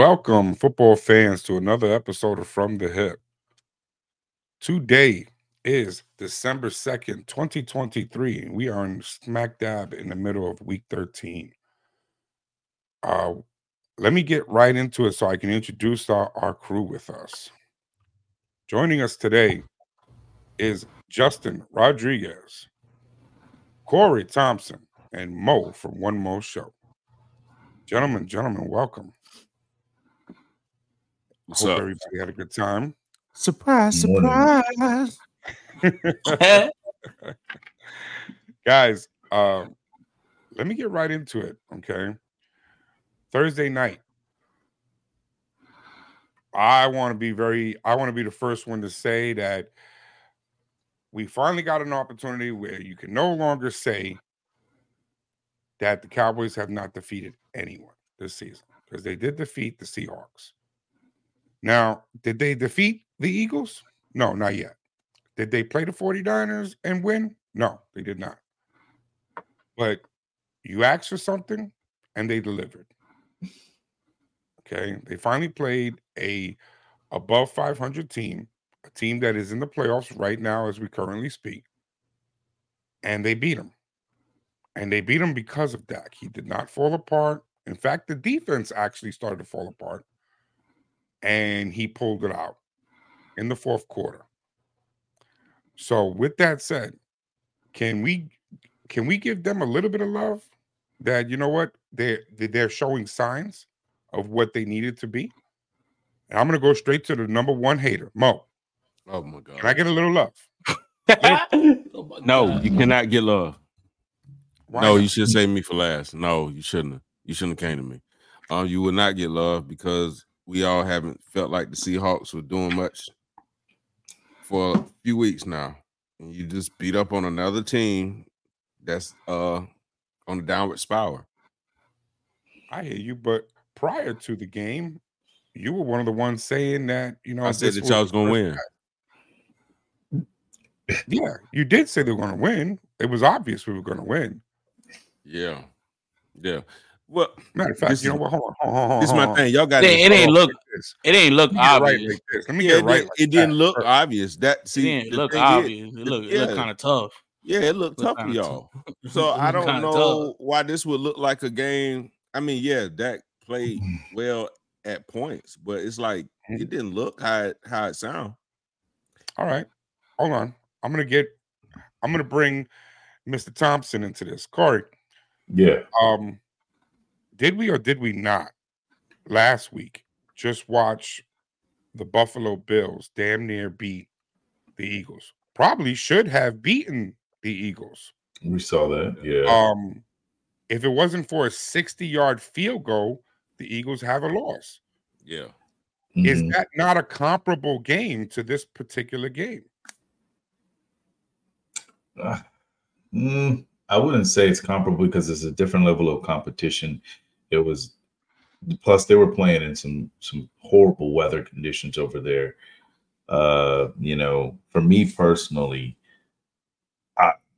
Welcome, football fans, to another episode of From the Hip. Today is December 2nd, 2023. We are in smack dab in the middle of week 13. Let me get right into it so I can introduce our crew with us. Joining us today is Justin Rodriguez, Corey Thompson, and Mo from One Mo Show. Gentlemen, welcome. Hope everybody had a good time. Surprise. Guys, let me get right into it, okay? Thursday night. I want to be the first one to say that we finally got an opportunity where you can no longer say that the Cowboys have not defeated anyone this season, because they did defeat the Seahawks. Now, did they defeat the Eagles? No, not yet. Did they play the 49ers and win? No, they did not. But you asked for something, and they delivered. Okay? They finally played a above 500 team, a team that is in the playoffs right now as we currently speak, and they beat them. And they beat him because of Dak. He did not fall apart. In fact, the defense actually started to fall apart. And he pulled it out in the fourth quarter. So with that said, can we give them a little bit of love that, you know what, they're showing signs of what they needed to be? And I'm going to go straight to the number one hater, Mo. Oh, my God. Can I get a little love? No, you cannot get love. Why? No, you should save me for last. No, you shouldn't have. You shouldn't have came to me. You will not get love because we all haven't felt like the Seahawks were doing much for a few weeks now. And you just beat up on another team that's on the downward spiral. I hear you, but prior to the game, you were one of the ones saying that, you know, I said that y'all was going to win. Yeah, you did say they were going to win. It was obvious we were going to win. Yeah. Well, matter of fact, you know what? Hold on. This is my thing. Y'all got it. It ain't look obvious. Right like this. Let me get it right. It didn't look obvious. It didn't look obvious. It looked kind of tough. Yeah, it looked tough for y'all. So I don't know why this would look like a game. I mean, yeah, Dak played well at points, but it's like it didn't look how it sound. All right, hold on. I'm gonna bring Mr. Thompson into this. Corey. Yeah. Did we or did we not last week just watch the Buffalo Bills damn near beat the Eagles? Probably should have beaten the Eagles. We saw that. Yeah. If it wasn't for a 60-yard field goal, the Eagles have a loss. Yeah. Mm-hmm. Is that not a comparable game to this particular game? I wouldn't say it's comparable because it's a different level of competition. It was, plus they were playing in some horrible weather conditions over there. You know, for me personally,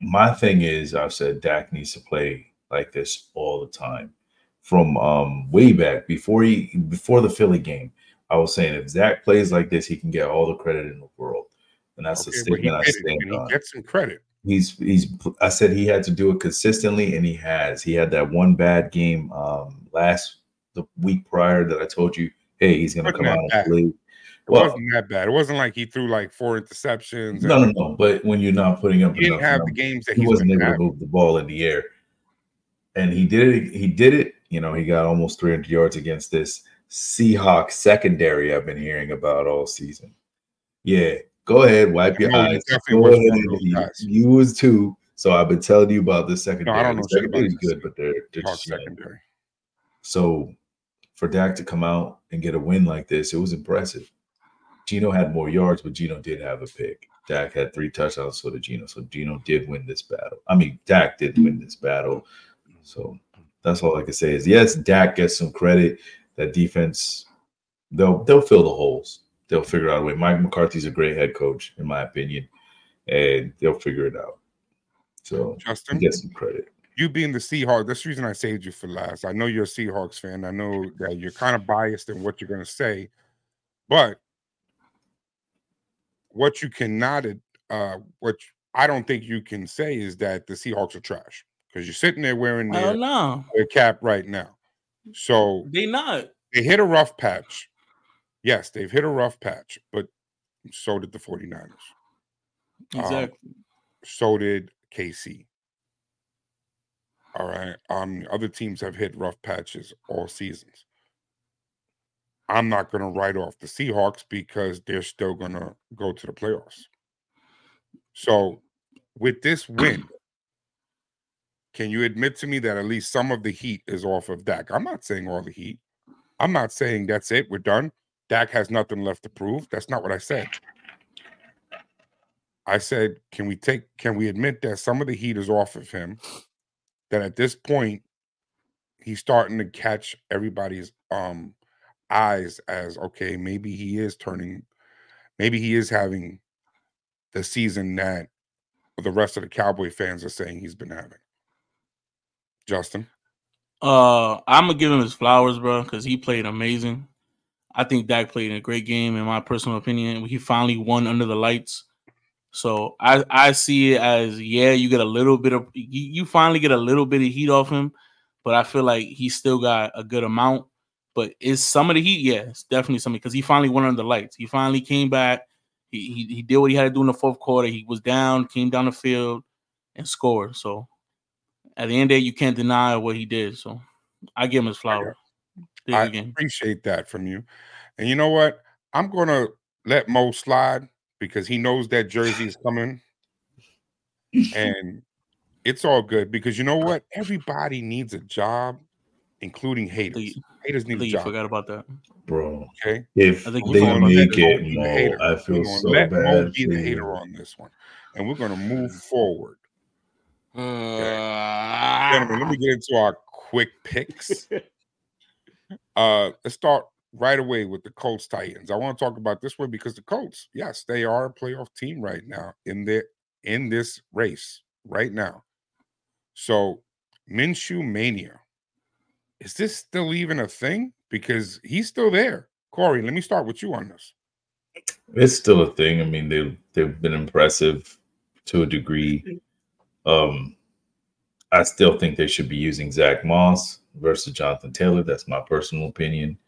my thing is I've said Dak needs to play like this all the time. From way back before the Philly game, I was saying if Dak plays like this, he can get all the credit in the world, and that's the statement I stand on. He gets some credit. I said he had to do it consistently, and he has. He had that one bad game the week prior that I told you, hey, he's going to come out and play. It wasn't that bad. It wasn't like he threw like four interceptions. No. But when you're not putting up, he didn't have the games that he wasn't able to move the ball in the air, and he did it. You know, he got almost 300 yards against this Seahawks secondary I've been hearing about all season. Yeah. Go ahead, wipe your eyes. You was too. So I've been telling you about this secondary. No, I don't know. Secondary's good, but they're just secondary. So for Dak to come out and get a win like this, it was impressive. Geno had more yards, but Geno did have a pick. Dak had 3 touchdowns, so did Geno. So Geno did win this battle. I mean, Dak did win this battle. So that's all I can say is, yes, Dak gets some credit. That defense, they'll fill the holes. They'll figure out a way. Mike McCarthy's a great head coach, in my opinion, and they'll figure it out. So Justin, get some credit. you being the Seahawks, that's the reason I saved you for last. I know you're a Seahawks fan. I know that you're kind of biased in what you're going to say, but what you cannot, what I don't think you can say is that the Seahawks are trash because you're sitting there wearing their cap right now. So they not. They hit a rough patch. Yes, they've hit a rough patch, but so did the 49ers. Exactly. So did KC. All right. Other teams have hit rough patches all seasons. I'm not going to write off the Seahawks because they're still going to go to the playoffs. So with this win, can you admit to me that at least some of the heat is off of Dak? I'm not saying all the heat. I'm not saying that's it. We're done. Dak has nothing left to prove. That's not what I said. I said, can we admit that some of the heat is off of him? That at this point, he's starting to catch everybody's eyes as, okay, maybe he is turning, maybe he is having the season that the rest of the Cowboy fans are saying he's been having. Justin? I'm going to give him his flowers, bro, because he played amazing. I think Dak played a great game, in my personal opinion. He finally won under the lights. So I see it as, you get a little bit of – you finally get a little bit of heat off him, but I feel like he still got a good amount. But is some of the heat? Yeah, it's definitely something because he finally went under the lights. He finally came back. He did what he had to do in the fourth quarter. He was down, came down the field, and scored. So at the end of the day, you can't deny what he did. So I give him his flowers. I appreciate that from you. And you know what? I'm going to let Mo slide. Because he knows that jersey is coming. And it's all good. Because you know what? Everybody needs a job, including haters. Haters need a job. I forgot about that. Bro. Okay? If I think they make it, Mo, I feel so bad. Mo be the hater on this one. And we're going to move forward. Okay. Gentlemen, let me get into our quick picks. Let's start right away with the Colts Titans. I want to talk about this one because the Colts, yes, they are a playoff team right now in this race right now. So Minshew Mania, is this still even a thing? Because he's still there. Corey, let me start with you on this. It's still a thing. I mean, they've been impressive to a degree. I still think they should be using Zach Moss versus Jonathan Taylor. That's my personal opinion.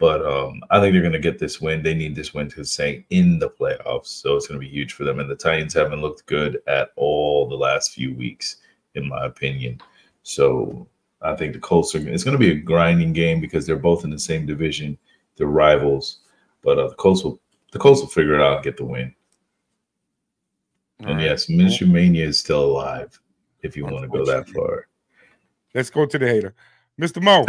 But I think they're going to get this win. They need this win to stay in the playoffs, so it's going to be huge for them. And the Titans haven't looked good at all the last few weeks, in my opinion. So I think the Colts are – it's going to be a grinding game because they're both in the same division. They're rivals. But the Colts will figure it out and get the win. All and, right. Yes, Minshew Mania is still alive if you want to go that far. Let's go to the hater. Mr. Mo.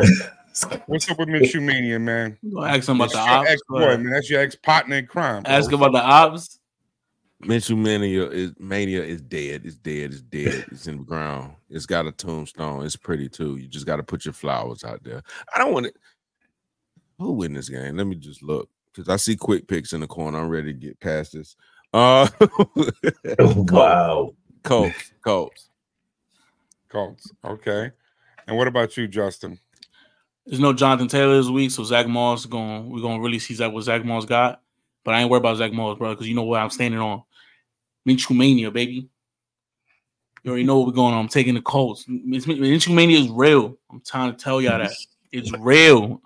What's up with Minshew Mania, man? Ask him about the ops. Ex-boy, man. That's your ex-partner in crime. Bro. Ask him about the ops. Minshew Mania is dead. It's dead. It's dead. It's in the ground. It's got a tombstone. It's pretty, too. You just got to put your flowers out there. I don't want to – who win this game? Let me just look because I see quick picks in the corner. I'm ready to get past this. Wow. Colts. Okay. And what about you, Justin? There's no Jonathan Taylor this week, so Zach Moss we're gonna really see what Zach Moss got. But I ain't worried about Zach Moss, bro, because you know what I'm standing on. Minshew Mania, baby. You already know what we're going on. I'm taking the Colts. Minshew Mania is real. I'm trying to tell y'all that it's real.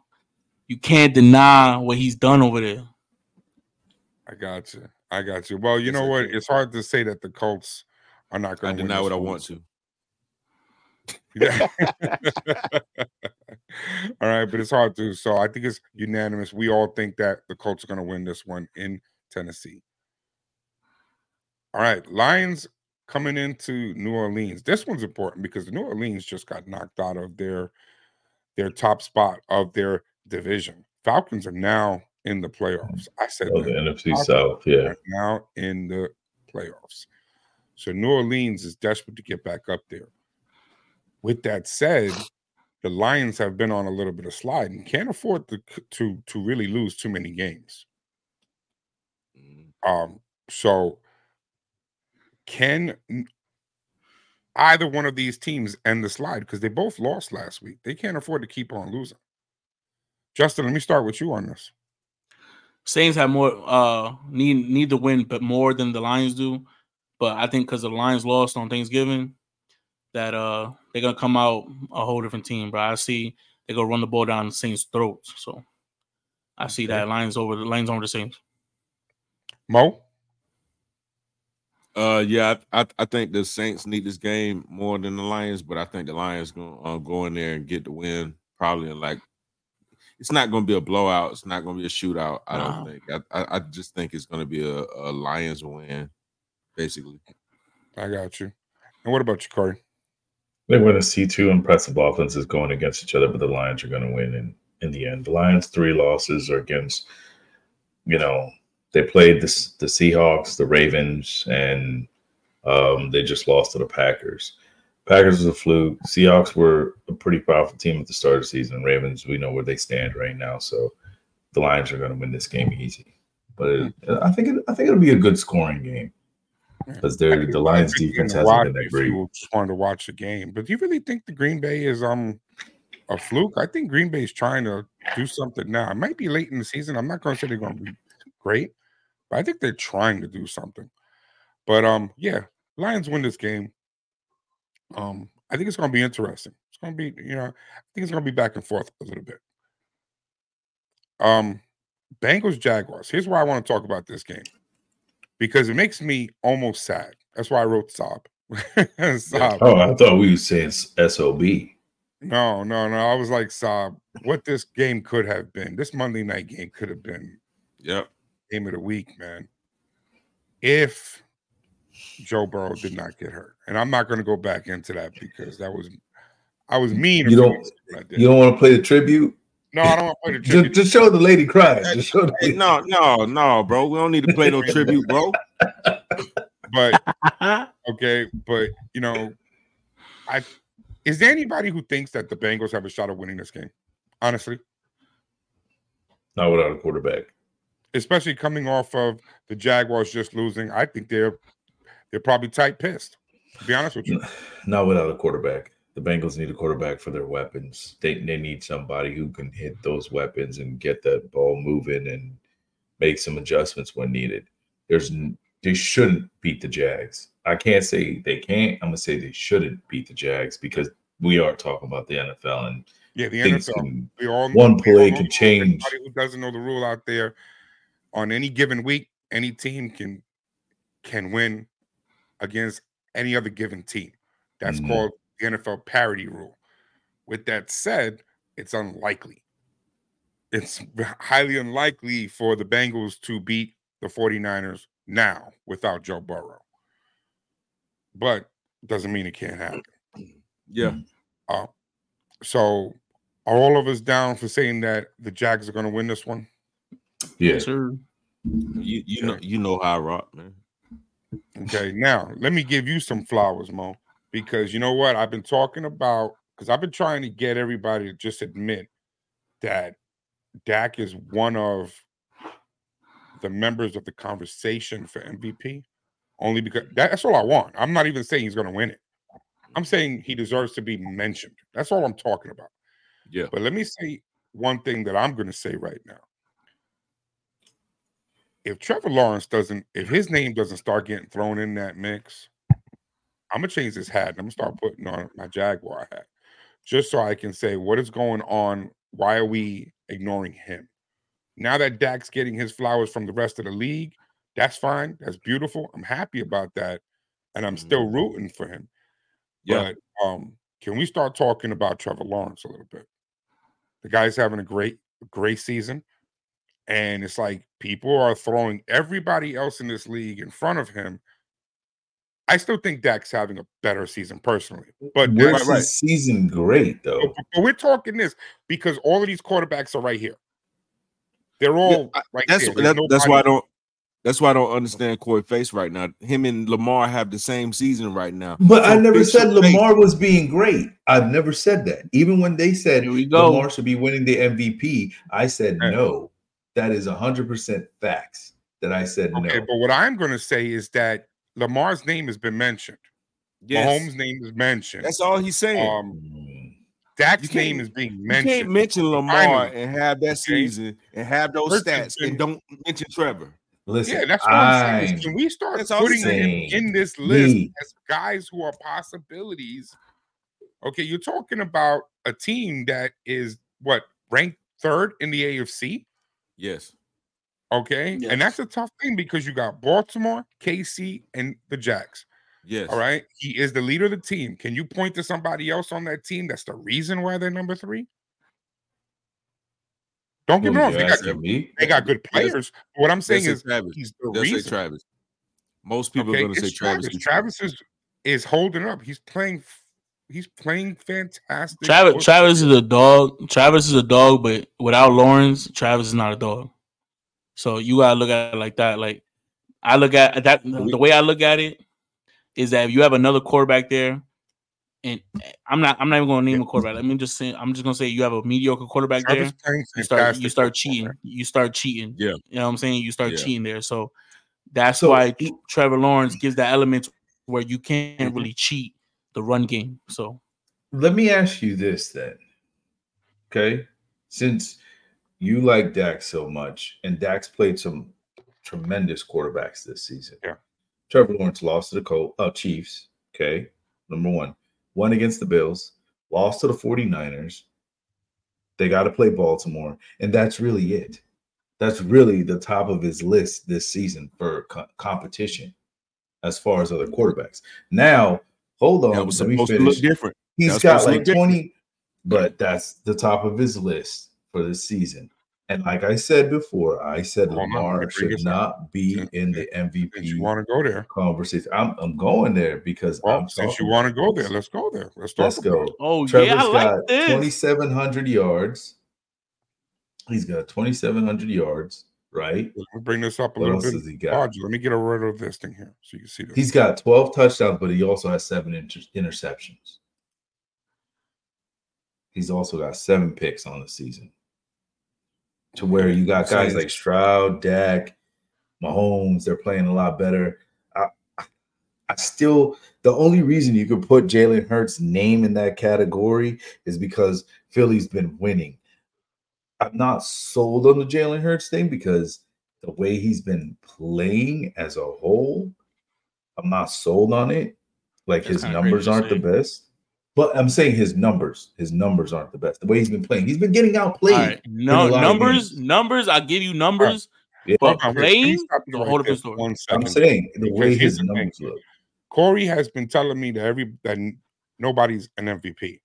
You can't deny what he's done over there. I got you. Well, you know what? It's hard to say that the Colts are not going to win. I deny what I want to. Yeah. All right, but it's hard to. So I think it's unanimous. We all think that the Colts are going to win this one in Tennessee. All right, Lions coming into New Orleans. This one's important because New Orleans just got knocked out of their top spot of their division. Falcons are now in the playoffs. I said the NFC South, yeah. Now in the playoffs. So New Orleans is desperate to get back up there. With that said, the Lions have been on a little bit of slide and can't afford to really lose too many games. So, can either one of these teams end the slide because they both lost last week. They can't afford to keep on losing. Justin, let me start with you on this. Saints have more need to win, but more than the Lions do. But I think because the Lions lost on Thanksgiving, that they're gonna come out a whole different team, bro. I see they're gonna run the ball down the Saints' throats. So I see that Lions over the Saints. Mo. I think the Saints need this game more than the Lions, but I think the Lions gonna go in there and get the win. Probably in like, it's not gonna be a blowout. It's not gonna be a shootout. I don't think. I just think it's gonna be a Lions win, basically. I got you. And what about you, Corey? They're going to see two impressive offenses going against each other, but the Lions are going to win in the end. The Lions' three losses are against, they played the Seahawks, the Ravens, and they just lost to the Packers. Packers was a fluke. Seahawks were a pretty powerful team at the start of the season. Ravens, we know where they stand right now, so the Lions are going to win this game easy. But I think it'll be a good scoring game because the Lions' defense hasn't been that great. People just wanted to watch the game, but do you really think the Green Bay is a fluke? I think Green Bay's trying to do something now. It might be late in the season. I'm not going to say they're going to be great. I think they're trying to do something. But, Lions win this game. I think it's going to be interesting. It's going to be, I think it's going to be back and forth a little bit. Bengals, Jaguars. Here's why I want to talk about this game. Because it makes me almost sad. That's why I wrote sob. Sob. Oh, I thought we were saying S-O-B. No. I was like, sob. What this game could have been. This Monday night game could have been. Yep. Game of the week, man. If Joe Burrow did not get hurt, and I'm not going to go back into that because I was mean. You don't want to play the tribute? No, I don't want to play the tribute. Just show the lady cries. No, bro. We don't need to play no tribute, bro. Is there anybody who thinks that the Bengals have a shot at winning this game? Honestly, not without a quarterback. Especially coming off of the Jaguars just losing, I think they're probably tight pissed, to be honest with you. Not without a quarterback. The Bengals need a quarterback for their weapons. They need somebody who can hit those weapons and get that ball moving and make some adjustments when needed. They shouldn't beat the Jags. I can't say they can't. I'm going to say they shouldn't beat the Jags because we are talking about the NFL. And yeah, the NFL. One play can change. Anybody who doesn't know the rule out there, on any given week, any team can win against any other given team. That's called the NFL parity rule. With that said, it's unlikely. It's highly unlikely for the Bengals to beat the 49ers now without Joe Burrow. But doesn't mean it can't happen. Yeah. So are all of us down for saying that the Jags are going to win this one? Yeah, sir. You know how I rock, man. Okay, now let me give you some flowers, Mo, because you know what I've been talking about. Because I've been trying to get everybody to just admit that Dak is one of the members of the conversation for MVP. Only because that's all I want. I'm not even saying he's going to win it. I'm saying he deserves to be mentioned. That's all I'm talking about. Yeah. But let me say one thing that I'm going to say right now. If Trevor Lawrence if his name doesn't start getting thrown in that mix, I'm going to change this hat and I'm going to start putting on my Jaguar hat just so I can say what is going on, why are we ignoring him? Now that Dak's getting his flowers from the rest of the league, that's fine. That's beautiful. I'm happy about that, and I'm still rooting for him. Yeah. But can we start talking about Trevor Lawrence a little bit? The guy's having a great season. And it's like people are throwing everybody else in this league in front of him. I still think Dak's having a better season personally. But where's his season great, though? But we're talking this because all of these quarterbacks are right here. They're all right here. That's why I don't understand Corey Face right now. Him and Lamar have the same season right now. But I never said Lamar was being great. I've never said that. Even when they said Lamar should be winning the MVP, I said no. That is 100% facts that I said no. Okay, but what I'm going to say is that Lamar's name has been mentioned. Yes. Mahomes' name is mentioned. That's all he's saying. Dak's name is being mentioned. You can't mention Lamar and have that season and have those stats and don't mention Trevor. Listen, yeah, that's what I'm saying. Can we start putting him in this list as guys who are possibilities? Okay, you're talking about a team that is, what, ranked third in the AFC? Yes. Okay, yes. And that's a tough thing because you got Baltimore, KC, and the Jags. Yes. All right. He is the leader of the team. Can you point to somebody else on that team that's the reason why they're number three? Don't get me wrong. They got good players. But what I'm saying is Travis. He's the reason. Say Travis. Most people are going to say Travis. Travis is holding up. He's playing fantastic. Travis is a dog. Travis is a dog, but without Lawrence, Travis is not a dog. So you got to look at it like that. Like I look at that. The way I look at it is that if you have another quarterback there, and I'm not even going to name a quarterback. Let me just say, I'm just going to say you have a mediocre quarterback there. You start cheating. You start cheating. Yeah, you know what I'm saying. You start cheating there. So that's why Trevor Lawrence gives that element where you can't really cheat the run game. So let me ask you this then, okay? Since you like Dak so much, and Dak's played some tremendous quarterbacks this season. Yeah. Trevor Lawrence lost to the Chiefs, okay, number one. Won against the Bills, lost to the 49ers. They got to play Baltimore, and that's really it. That's really the top of his list this season for competition as far as other quarterbacks. Now, hold on. That was supposed to look different. He's got like 20, but that's the top of his list for this season. And like I said before, Lamar should not be in the MVP you want to go there conversation. I'm going there because since you want to go there, let's go there. Let's go. Oh, Trevor's got 2,700 yards. He's got 2,700 yards, right? Let me bring this up a little bit. Let me get a rid of this thing here so you can see this. He's got 12 touchdowns, but he also has 7 interceptions. He's also got 7 picks on the season. To where you got guys like Stroud, Dak, Mahomes, they're playing a lot better. I still, the only reason you could put Jalen Hurts' name in that category is because Philly's been winning. I'm not sold on the Jalen Hurts thing because the way he's been playing as a whole, I'm not sold on it. Like his numbers aren't the best. But I'm saying his numbers aren't the best. The way he's been playing, he's been getting outplayed. Right. No numbers. I give you numbers, but playing. Hold up, story. I'm saying the way his numbers look. Corey has been telling me that nobody's an MVP.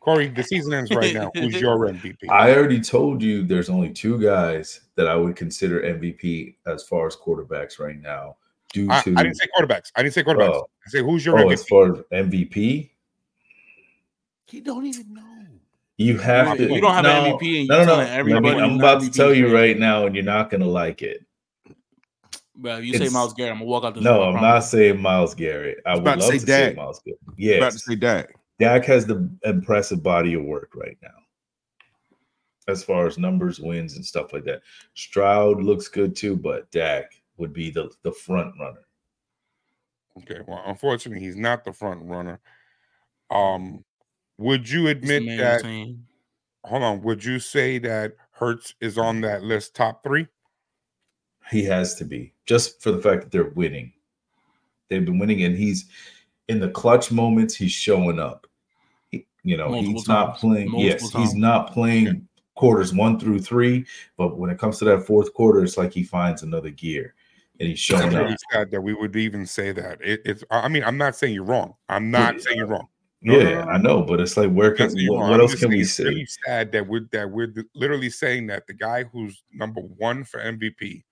Corey, the season ends right now. Who's your MVP? I already told you there's only 2 guys that I would consider MVP as far as quarterbacks right now. I didn't say quarterbacks. I say who's your MVP? As far as MVP. He don't even know. You have to. You don't have an MVP. And no. Everybody, I'm about to tell you right now, and you're not gonna like it. Bro, if you say Myles Garrett, I'm gonna walk out the door. No, I'm not saying Myles Garrett. I would love to say Myles Garrett. Yeah, about to say Dak. Dak has the impressive body of work right now, as far as numbers, wins, and stuff like that. Stroud looks good too, but Dak would be the front runner. Okay, well, unfortunately, he's not the front runner. Would you admit that? Hold on. Would you say that Hurts is on that list, top 3? He has to be, just for the fact that they're winning. They've been winning, and he's in the clutch moments. He's showing up. He's not playing quarters 1 through 3, but when it comes to that fourth quarter, it's like he finds another gear, and he's showing up. It's sad that we would even say that. I mean, I'm not saying you're wrong. I know, but it's like, what else can we say? It's really sad that we're literally saying that the guy who's number 1 for MVP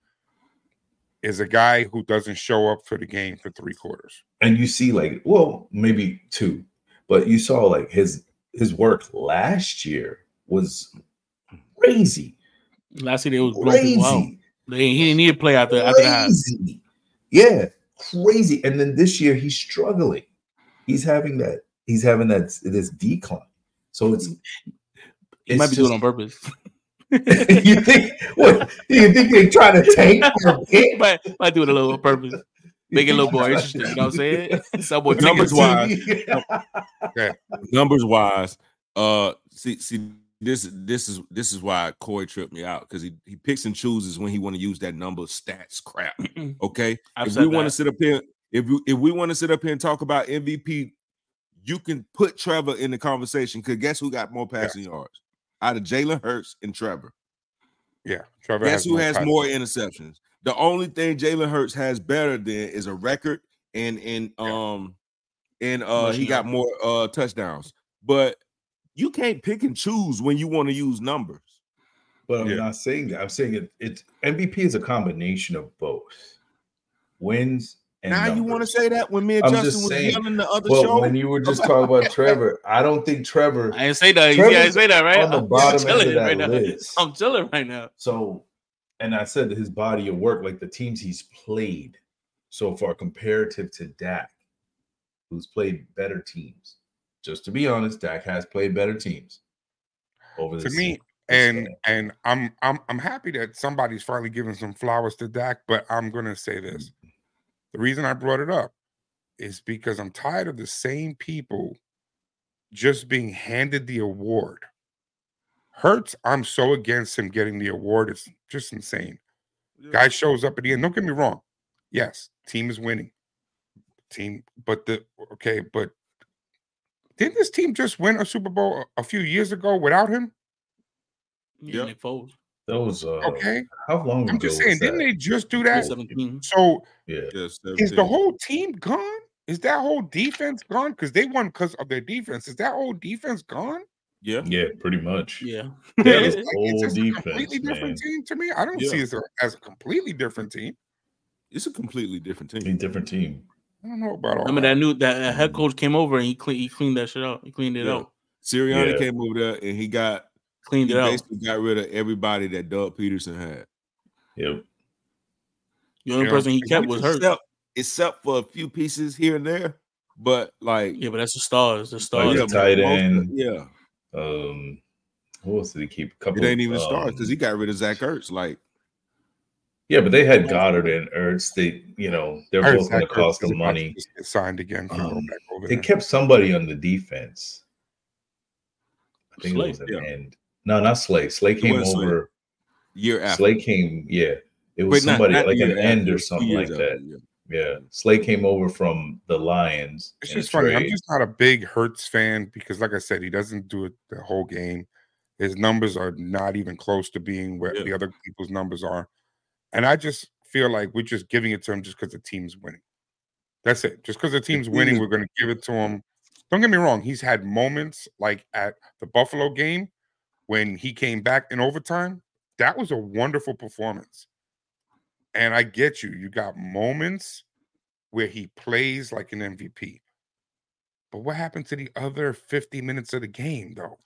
is a guy who doesn't show up for the game for 3 quarters. And you see, like, well, maybe 2, but you saw like his work last year was crazy. Last year it was crazy. Wow. He didn't need to play after that. Yeah, crazy. And then this year he's struggling. He's having this decline. So it might be doing it on purpose. You think they try to tank? Might do it a little on purpose. Make it a little more interesting. You know what I'm saying? Somewhat numbers-wise. Okay. Numbers-wise. This is why Corey tripped me out, because he picks and chooses when he want to use that number stats crap. Okay, if we want to sit up here and talk about MVP, you can put Trevor in the conversation, because guess who got more passing yards out of Jalen Hurts and Trevor? Yeah, Trevor. Guess who has more interceptions? The only thing Jalen Hurts has better than is a record, and he got more touchdowns, but. You can't pick and choose when you want to use numbers. But I'm not saying that. I'm saying it's MVP is a combination of both wins and now numbers. You want to say that when me and Justin was yelling the other show? When you were just talking about Trevor, I don't think Trevor. I didn't say that. You guys say that, right? On the bottom end of that list. I'm chilling right now. So, and I said that his body of work, like the teams he's played so far, comparative to Dak, who's played better teams. Just to be honest, Dak has played better teams over this season. And I'm happy that somebody's finally giving some flowers to Dak, but I'm gonna say this. The reason I brought it up is because I'm tired of the same people just being handed the award. Hurts, I'm so against him getting the award. It's just insane. Yeah. Guy shows up at the end. Don't get me wrong. Yes, team is winning. Didn't this team just win a Super Bowl a few years ago without him? Yeah, Nick Foles. That was okay. How long ago? I'm just saying, didn't they just do that? 17. So, is the whole team gone? Is that whole defense gone? Because they won because of their defense. Is that whole defense gone? Yeah, pretty much. Yeah, it's like, a completely different team to me. I don't see it as a completely different team. It's a completely different team. I don't know about all that. I mean, that head coach came over and he cleaned that shit out. He cleaned it out. Sirianni came over there and he basically got rid of everybody that Doug Peterson had. Yep. The only person he kept was Hurts. Except for a few pieces here and there. But like... Yeah, but that's the stars. The stars. Like tight end. Yeah. Who else did he keep? It ain't even stars because he got rid of Zach Ertz. Like... Yeah, but they had Goddard and Ertz. They're both going to cost them money. Signed again. They kept somebody on the defense. I think Slay, it was at the end. No, not Slay. Slay came over. Year after. Slay came, It was somebody like an end or something like that. Yeah. Slay came over from the Lions. It's just funny. I'm just not a big Hurts fan because, like I said, he doesn't do it the whole game. His numbers are not even close to being where the other people's numbers are. And I just feel like we're just giving it to him just because the team's winning. That's it. Just because the team's winning, we're going to give it to him. Don't get me wrong. He's had moments like at the Buffalo game when he came back in overtime. That was a wonderful performance. And I get you. You got moments where he plays like an MVP. But what happened to the other 50 minutes of the game, though?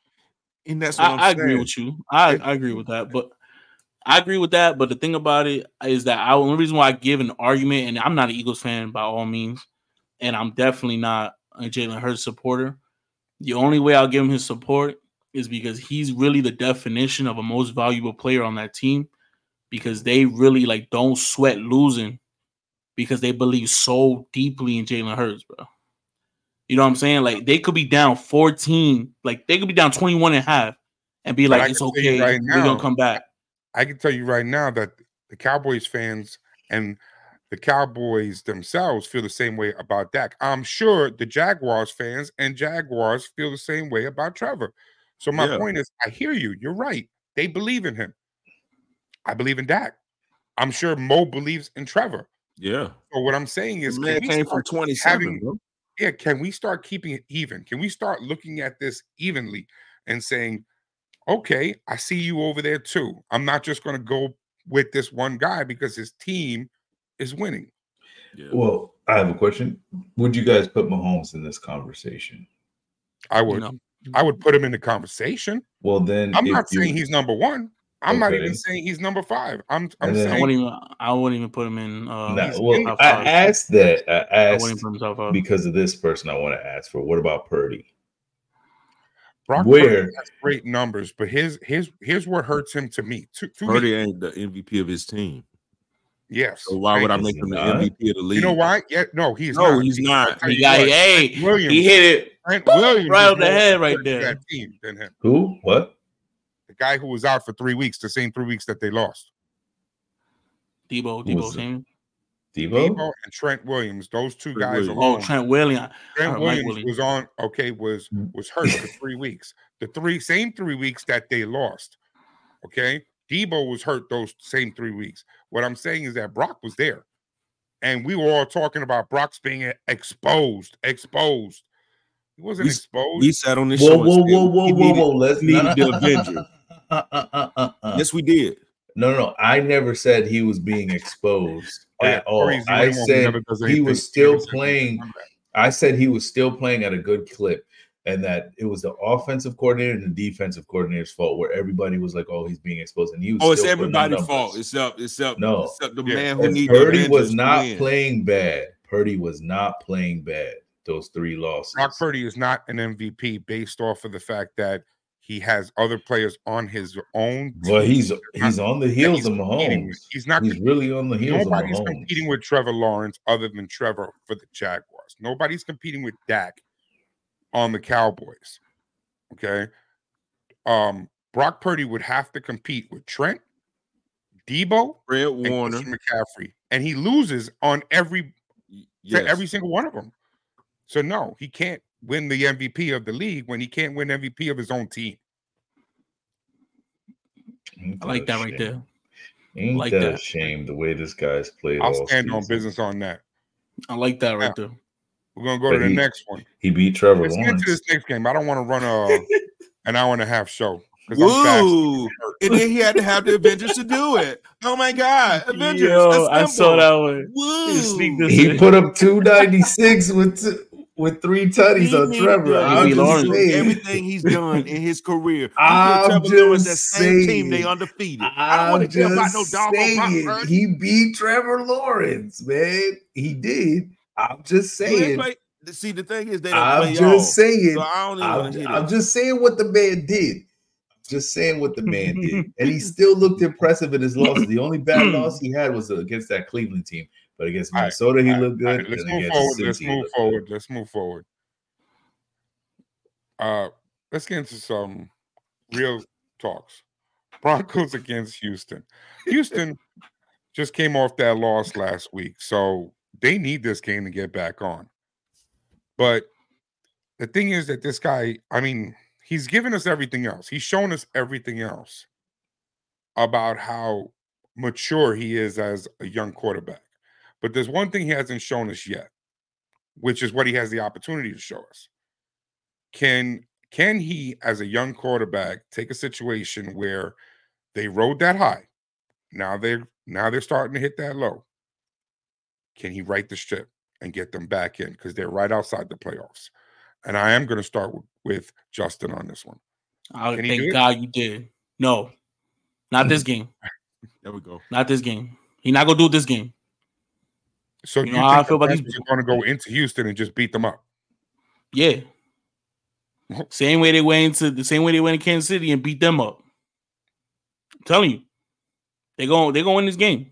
And that's what I'm saying. I agree with you. I agree with that, but... I agree with that, but the thing about it is that the only reason why I give an argument, and I'm not an Eagles fan by all means, and I'm definitely not a Jalen Hurts supporter. The only way I'll give him his support is because he's really the definition of a most valuable player on that team, because they really like don't sweat losing because they believe so deeply in Jalen Hurts, bro. You know what I'm saying? Like they could be down 14, like they could be down 21.5 and be like, it's okay, we're gonna come back. I can tell you right now that the Cowboys fans and the Cowboys themselves feel the same way about Dak. I'm sure the Jaguars fans and Jaguars feel the same way about Trevor. So my point is, I hear you. You're right. They believe in him. I believe in Dak. I'm sure Mo believes in Trevor. Yeah. So what I'm saying is, man, came from 27. Can we start keeping it even? Can we start looking at this evenly and saying, okay, I see you over there too. I'm not just going to go with this one guy because his team is winning. Yeah. Well, I have a question. Would you guys put Mahomes in this conversation? I would. No. I would put him in the conversation. Well, then I'm not saying he's number one. I'm not even saying he's number five. I'm saying I wouldn't even put him in. I asked because of this person. I want to ask for. What about Purdy? Brock Purdy has great numbers, but here's what hurts him to me. Purdy ain't the MVP of his team. Yes. So why would I make him the MVP of the league? You know why? Yeah, no, he's not. He hit it. Trent Williams right on the head right there. That team than him. Who? What? The guy who was out for 3 weeks, the same 3 weeks that they lost. Debo team. Debo and Trent Williams, those two guys. Alone. Oh, Trent Williams was on. Okay, was hurt for 3 weeks. The same three weeks that they lost. Okay, Debo was hurt those same 3 weeks. What I'm saying is that Brock was there, and we were all talking about Brock's being exposed. He wasn't exposed. We sat on this show. Whoa! Let's not the Avenger. Yes, we did. No. I never said he was being exposed at all. I said he was still playing. I said he was still playing at a good clip, and that it was the offensive coordinator and the defensive coordinator's fault. Where everybody was like, "Oh, he's being exposed," and he was. Oh, it's everybody's fault. It's up. No, except the man who needed. Purdy was not playing bad. Those three losses. Brock Purdy is not an MVP based off of the fact that he has other players on his own. Well, he's on the heels of Mahomes. He's really on the heels of Mahomes. Nobody's competing with Trevor Lawrence other than Trevor for the Jaguars. Nobody's competing with Dak on the Cowboys. Okay. Brock Purdy would have to compete with Trent, Debo, Fred Warner, and McCaffrey. And he loses on every single one of them. So, no, he can't win the MVP of the league when he can't win MVP of his own team. I like that right there. Ain't like that a shame the way this guy's played. I'll stand on business on that. I like that right there. We're going to go to the next one. He beat Trevor Lawrence. Let's get to this next game. I don't want to run an hour and a half show. Ooh, and then he had to have the Avengers to do it. Oh my God, Avengers! Yo, I saw that one. Woo. He put up 296 with three tutties on Trevor. I'm just saying. Everything he's done in his career. I'm just saying. Same team, they undefeted. I'm just saying. He beat Trevor Lawrence, man. He did. I'm just saying. See, the thing is, they don't play y'all. I'm just saying. I'm just saying what the man did. Just saying what the man did. And he still looked impressive in his losses. The only bad loss he had was against that Cleveland team. But against Minnesota, he looked good. Right, let's move forward. Let's get into some real talks. Broncos against Houston. Houston just came off that loss last week. So they need this game to get back on. But the thing is that this guy, I mean, he's given us everything else. He's shown us everything else about how mature he is as a young quarterback. But there's one thing he hasn't shown us yet, which is what he has the opportunity to show us. Can he, as a young quarterback, take a situation where they rode that high? Now they're starting to hit that low. Can he right the ship and get them back in? Because they're right outside the playoffs. And I am going to start with Justin on this one. Thank God you did. No, not this game. There we go. Not this game. He's not going to do it this game. So you know how I feel about these people. You're going to go into Houston and just beat them up. Yeah. Same way they went to Kansas City and beat them up. I'm telling you, they're going to win this game.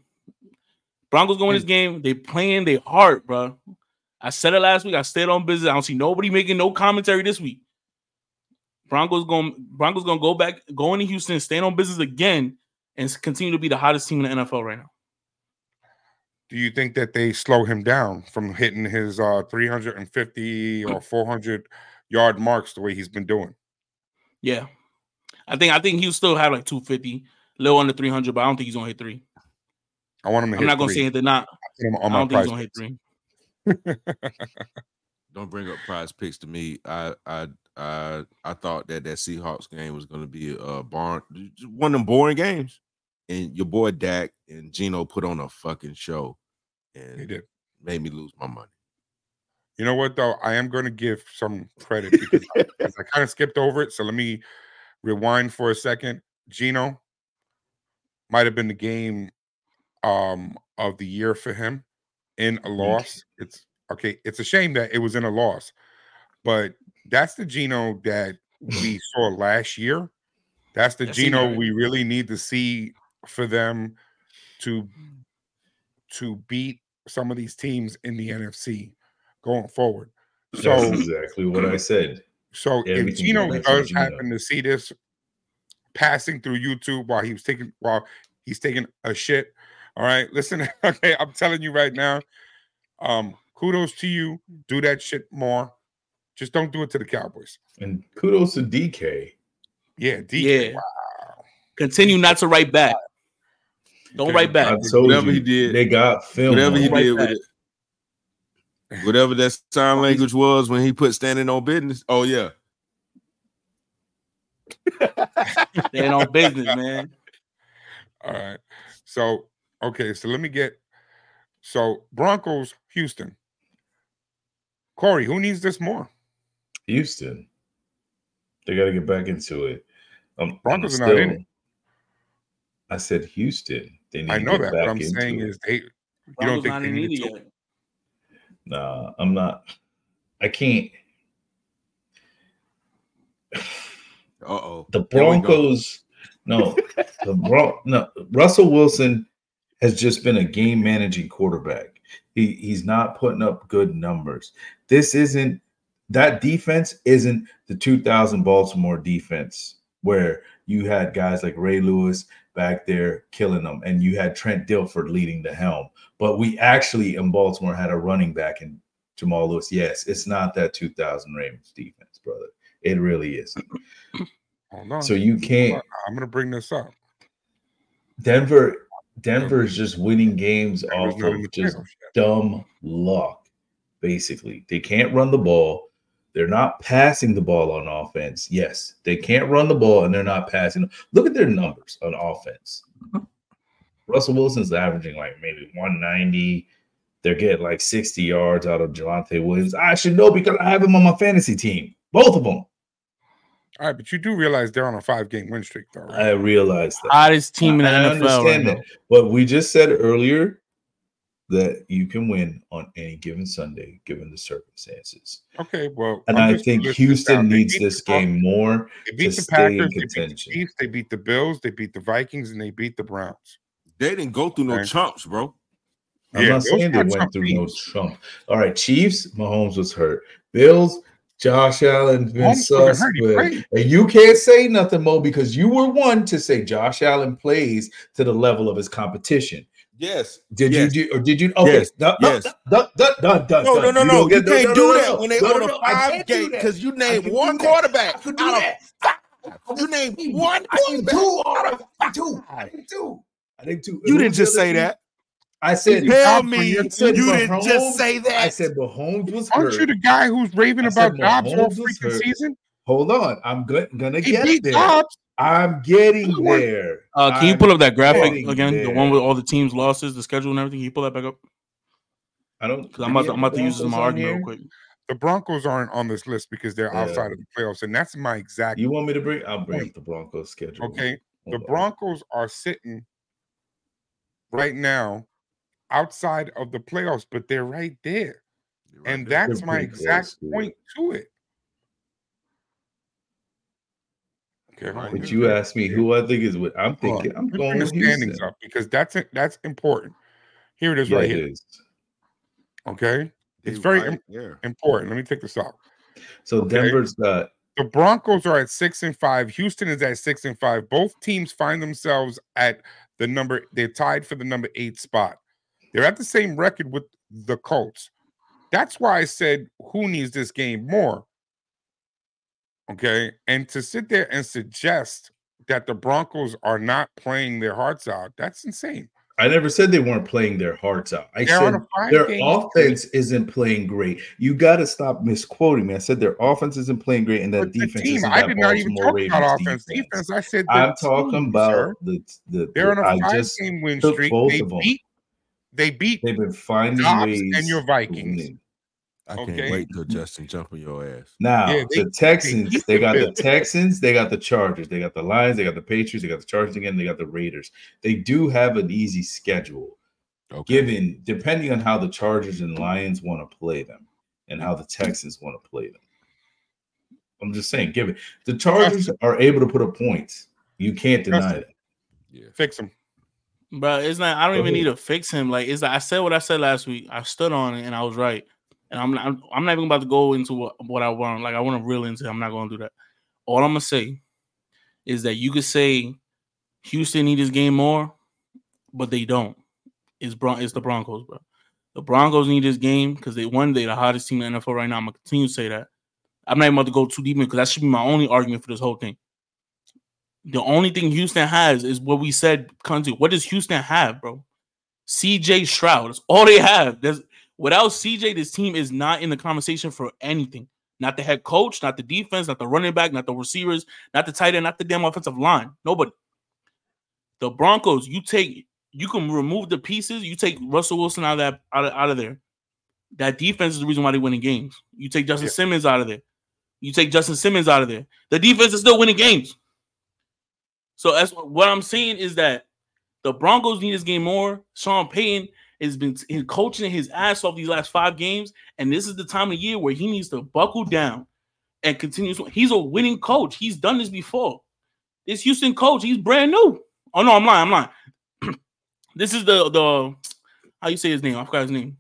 Broncos going to win this game. They playing their heart, bro. I said it last week. I stayed on business. I don't see nobody making no commentary this week. Broncos gonna go into Houston, stand on business again, and continue to be the hottest team in the NFL right now. Do you think that they slow him down from hitting his 350 or 400 yard marks the way he's been doing? Yeah, I think he'll still have like 250, a little under 300, but I don't think he's gonna hit three. I want him to hit three. I'm not gonna say it. They're not. I don't think he's gonna hit three. Don't bring up prize picks to me. I thought that Seahawks game was going to be one of them boring games, and your boy Dak and Geno put on a fucking show, and they did. Made me lose my money. You know what though? I am going to give some credit because I kind of skipped over it. So let me rewind for a second. Geno might have been the game of the year for him. In a loss, it's a shame that it was in a loss, but that's the Geno that we saw last year. That's the Geno we really need to see for them to to beat some of these teams in the NFC going forward. So that's exactly what I said. So if Geno does happen to see this passing through YouTube while he was taking he's taking a shit, all right, listen, okay, I'm telling you right now, kudos to you. Do that shit more. Just don't do it to the Cowboys. And kudos to DK. Yeah, DK. Yeah. Wow. Continue not to write back. Don't write back. Whatever he did, they got film. Whatever he did with it. Whatever that sign language was when he put standing on business. Oh, yeah. Standing on business, man. All right. So, okay. So, let me get. So, Broncos, Houston. Corey, who needs this more? Houston. They got to get back into it. Broncos are not in it. I said Houston. They need to get back into it. I know that. What I'm saying is you don't think they need to. Nah, I'm not. I can't. Uh-oh. The Broncos. No. No. Russell Wilson has just been a game-managing quarterback. He's not putting up good numbers. This isn't – that defense isn't the 2000 Baltimore defense where you had guys like Ray Lewis back there killing them and you had Trent Dilford leading the helm. But we actually in Baltimore had a running back in Jamal Lewis. Yes, it's not that 2000 Ravens defense, brother. It really isn't. Hold on. So you can't – I'm going to bring this up. Denver is just winning games off of just dumb luck, basically. They can't run the ball. They're not passing the ball on offense. Yes, they can't run the ball, and they're not passing. Look at their numbers on offense. Russell Wilson's averaging like maybe 190. They're getting like 60 yards out of Javonte Williams. I should know because I have him on my fantasy team, both of them. All right, but you do realize they're on a 5-game win streak, though, right? I realize that. Hottest team in the NFL. I understand that. But we just said earlier that you can win on any given Sunday, given the circumstances. Okay, well. And I think Houston needs this game more to stay in contention. They beat the Packers, they beat the Chiefs, they beat the Bills, they beat the Vikings, and they beat the Browns. They didn't go through no chumps, bro. I'm not saying they went through no chump. All right, Chiefs, Mahomes was hurt. Bills, Josh Allen's been suspect. And you can't say nothing, Mo, because you were one to say Josh Allen plays to the level of his competition. Yes. Did you? Okay. Yes. Done. No. You can't do that when they on a 5-game because you named one quarterback. You named one quarterback. I did two. You didn't just say that. I said, tell me you didn't just say that. I said, Mahomes was hurt. Aren't you the guy who's raving about Dobbs all freaking season? Hold on. I'm going to get there. I'm getting there. Can you pull up that graphic again? The one with all the teams' losses, the schedule and everything? Can you pull that back up? I don't. Because I'm about to use this in my argument real quick. The Broncos aren't on this list because they're outside of the playoffs, and that's my exact. You want me to bring? I'll bring up the Broncos schedule. Okay. The Broncos are sitting right now outside of the playoffs, but they're right there. And that's my exact point to it. Okay, but you asked me who I think is what I'm thinking. I'm going with standings up because that's important. Here it is right here. Okay. It's very important. Let me take this out. So Denver's got the Broncos are at 6-5. Houston is at 6-5. Both teams find themselves at the number. They're tied for the number 8 spot. They're at the same record with the Colts. That's why I said, who needs this game more? Okay. And to sit there and suggest that the Broncos are not playing their hearts out, that's insane. I never said they weren't playing their hearts out. I said their offense isn't playing great. You got to stop misquoting me. I said their offense isn't playing great and that defense isn't that Baltimore Ravens defense. I did not even talk about offense. Defense. I said I'm talking about the they're on a 5-game win streak. They beat. They've been finding ways and your Vikings. I can't wait till Justin jump on your ass. Now the Texans, they got the Chargers, they got the Lions, they got the Patriots, they got the Chargers again, they got the Raiders. They do have an easy schedule, depending on how the Chargers and Lions want to play them and how the Texans want to play them. I'm just saying, given the Chargers are able to put up points, you can't deny that. Yeah. Fix them. Bro, it's not. I don't even need to fix him. Like, it's. Like, I said what I said last week. I stood on it, and I was right. And I'm not even about to go into what I want. Like, I want to reel into it. I'm not going to do that. All I'm going to say is that you could say Houston need this game more, but they don't. It's the Broncos, bro. The Broncos need this game because they're the hottest team in the NFL right now. I'm going to continue to say that. I'm not even about to go too deep in because that should be my only argument for this whole thing. The only thing Houston has is what we said. What does Houston have, bro? C.J. Stroud. That's all they have. Without C.J., this team is not in the conversation for anything. Not the head coach, not the defense, not the running back, not the receivers, not the tight end, not the damn offensive line. Nobody. The Broncos, you can remove the pieces. You take Russell Wilson out of there. That defense is the reason why they're winning games. You take Justin Simmons out of there. The defense is still winning games. So that's what I'm saying is that the Broncos need this game more. Sean Payton has been coaching his ass off these last 5 games, and this is the time of year where he needs to buckle down and continue. He's a winning coach. He's done this before. This Houston coach, he's brand new. Oh, no, I'm lying. This is the how you say his name? I forgot his name.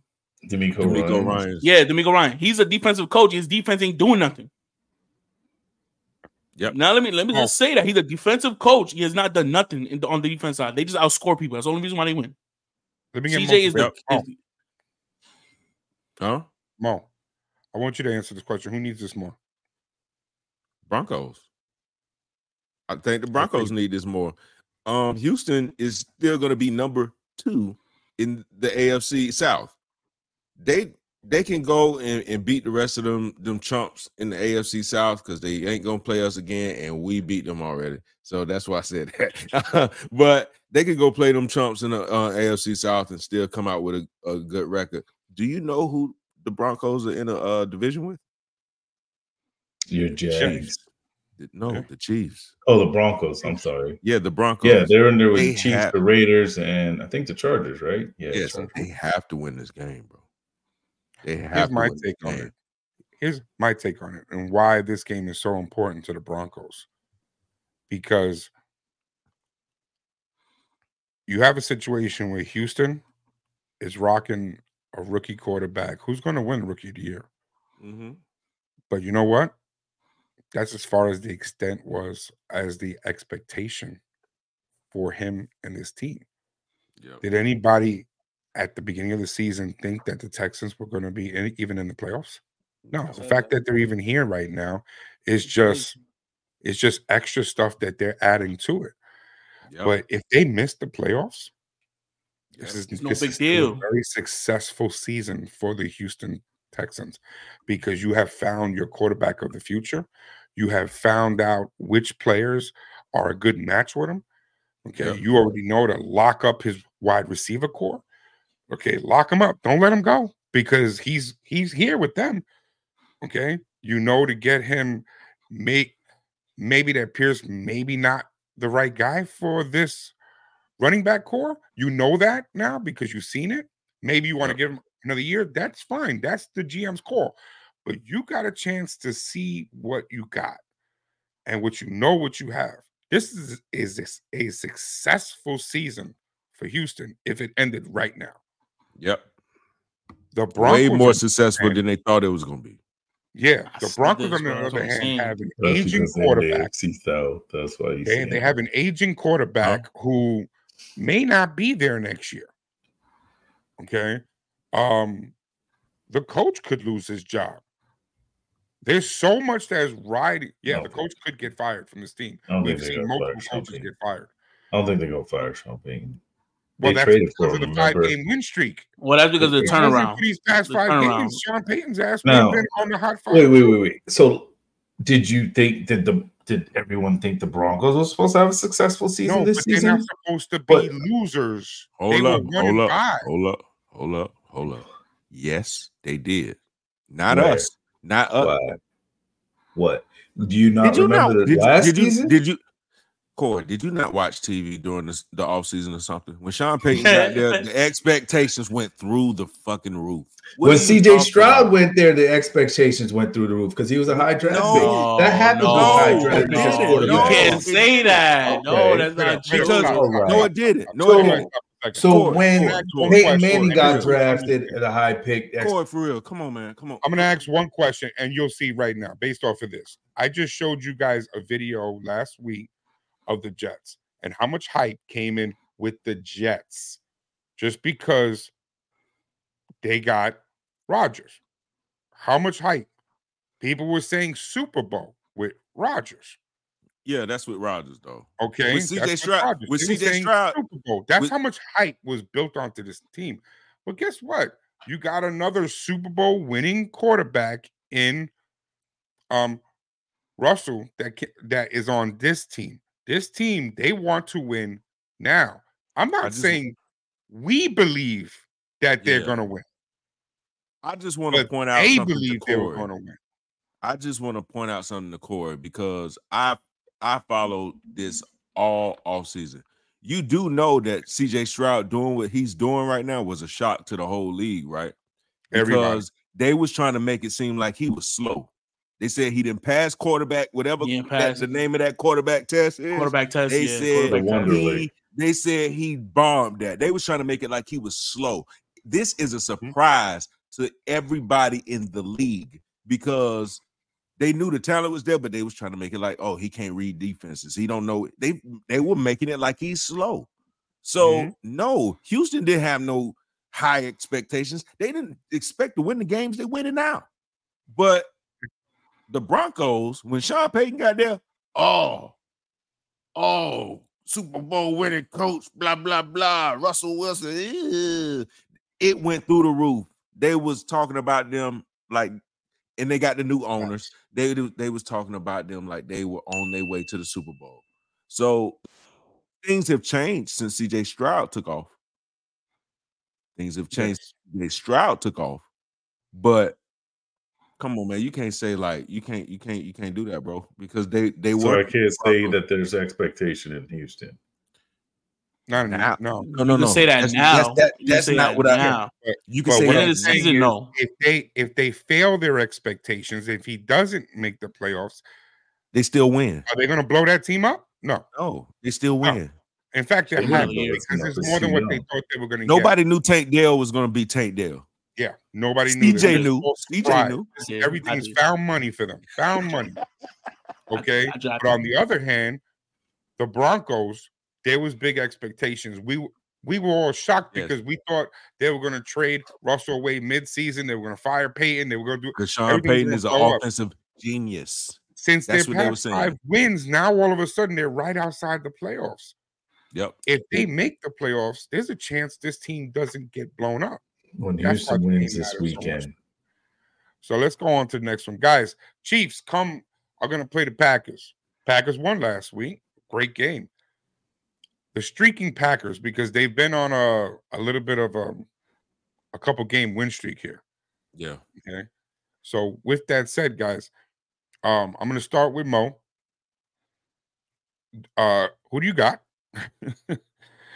D'Amico Ryan. Yeah, D'Amico Ryan. He's a defensive coach. His defense ain't doing nothing. Yep. Now let me just say that he's a defensive coach. He has not done nothing on the defense side. They just outscore people. That's the only reason why they win. CJ is the huh? Mo, I want you to answer this question. Who needs this more? Broncos. I think the Broncos need this more. Houston is still going to be number 2 in the AFC South. They can go and beat the rest of them chumps in the AFC South because they ain't going to play us again, and we beat them already. So that's why I said that. But they could go play them chumps in the AFC South and still come out with a good record. Do you know who the Broncos are in a division with? Your Jags. No, the Chiefs. Oh, the Broncos. I'm sorry. Yeah, the Broncos. Yeah, they're in there with the Chiefs, the Raiders, and I think the Chargers, right? Yeah, yes, they have to win this game, bro. Here's my take on it and why this game is so important to the Broncos. Because you have a situation where Houston is rocking a rookie quarterback who's going to win Rookie of the Year. Mm-hmm. But you know what? That's as far as the extent was as the expectation for him and his team. Yep. Did anybody at the beginning of the season think that the Texans were going to be even in the playoffs? No, the fact that they're even here right now is just extra stuff that they're adding to it. Yep. But if they miss the playoffs, this is no big deal. A very successful season for the Houston Texans because you have found your quarterback of the future. You have found out which players are a good match with him. Okay, yep. You already know to lock up his wide receiver core. Okay, lock him up. Don't let him go because he's here with them. Okay, you know to get him. Maybe that Pierce, maybe not the right guy for this running back core. You know that now because you've seen it. Maybe you want to give him another year. That's fine. That's the GM's call. But you got a chance to see what you got and what you know what you have. This is a successful season for Houston if it ended right now. Yep. The Broncos way more successful than they thought it was going to be. Yeah. The Broncos, on the other hand, have an aging quarterback. That's why they have an aging quarterback who may not be there next year. Okay. The coach could lose his job. There's so much that is riding. Yeah, the coach could get fired from this team. We've seen multiple coaches get fired. I don't think they're going to fire Sean Payton. Well, that's because of the 5-game win streak. Well, that's because of the turnaround. These past 5 games, Sean Payton's ass has been on the hot fire. Wait. So, did everyone think the Broncos were supposed to have a successful season this season? No, but they're not supposed to be losers. Hold up. Yes, they did. Not us. Not us. What? Do you not remember the last season? Did you? Corey, did you not watch TV during the offseason or something? When Sean Payton got there, the expectations went through the fucking roof. When C.J. Stroud went there, the expectations went through the roof because he was a high draft pick. That happened with high draft pick. You can't say that. Okay. No, that's not true. Right. No, it didn't. So when Peyton Manning got drafted at a high pick. Corey, for real. Come on, man. Come on. I'm going to ask one question, and you'll see right now based off of this. I just showed you guys a video last week of the Jets and how much hype came in with the Jets just because they got Rodgers. How much hype? People were saying Super Bowl with Rodgers. Yeah, that's with Rodgers, though. Okay. With C.J. Stroud. With C.J. Stroud. Super Bowl. That's how much hype was built onto this team. But guess what? You got another Super Bowl winning quarterback in Russell that is on this team. This team, they want to win now. I'm not saying we believe that they're going to win. I just want to point out something to Corey. They were going to win. I just want to point out something to Corey because I followed this all offseason. You do know that C.J. Stroud doing what he's doing right now was a shock to the whole league, right? Because they was trying to make it seem like he was slow. They said he didn't pass quarterback, whatever the name of that quarterback test is. Quarterback test, they said he bombed that. They was trying to make it like he was slow. This is a surprise to everybody in the league because they knew the talent was there, but they was trying to make it like, oh, he can't read defenses. He don't know. They were making it like he's slow. So, no, Houston didn't have no high expectations. They didn't expect to win the games they winning now. But the Broncos, when Sean Payton got there, Super Bowl winning coach, blah, blah, blah, Russell Wilson, it went through the roof. They was talking about them like, and they got the new owners. They was talking about them like they were on their way to the Super Bowl. So things have changed since C.J. Stroud took off. Things have changed since Stroud took off, but come on, man! You can't say like you can't do that, bro. Because they were. So I can't say that there's expectation in Houston. Not now. No. Say that that's, now. That's not what I mean. You can say that the season. No. If they fail their expectations, if he doesn't make the playoffs, they still win. Are they going to blow that team up? No. They still win. No. In fact, they're happy because it's more than what they thought they were going to. Nobody knew Tank Dell was going to be Tank Dell. Yeah, nobody knew. CJ knew. Everything's found money for them. Found money. Okay. But on the other hand, the Broncos, there was big expectations. We were all shocked because we thought they were going to trade Russell away midseason. They were going to fire Peyton. They were going to do. Because Sean Payton is an offensive genius. Since they've had 5 wins, now all of a sudden they're right outside the playoffs. Yep. If they make the playoffs, there's a chance this team doesn't get blown up. When Houston wins this weekend. So let's go on to the next one. Guys, Chiefs are going to play the Packers. Packers won last week. Great game. The streaking Packers, because they've been on a little bit of a couple-game win streak here. Yeah. Okay. So with that said, guys, I'm going to start with Mo. Who do you got?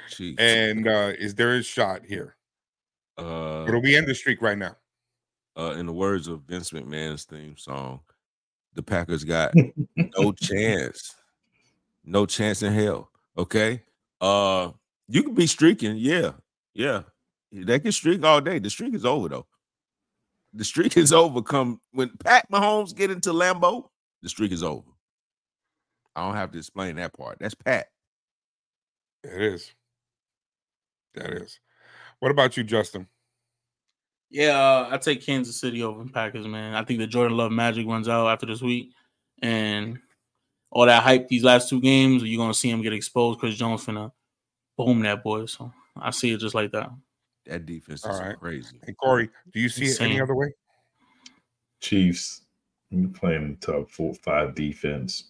Chiefs. And is there a shot here? But we end the streak right now. In the words of Vince McMahon's theme song, the Packers got no chance. No chance in hell. Okay. You can be streaking, yeah. They can streak all day. The streak is over though. The streak is over. Come when Pat Mahomes get into Lambeau, the streak is over. I don't have to explain that part. That's Pat. It is. That is. What about you, Justin? Yeah, I take Kansas City over Packers, man. I think the Jordan Love magic runs out after this week. And all that hype these last 2 games, you're going to see him get exposed. Chris Jones finna boom that boy. So I see it just like that. That defense is crazy. And Corey, do you see it any other way? Chiefs, you're playing top 4-5 defense.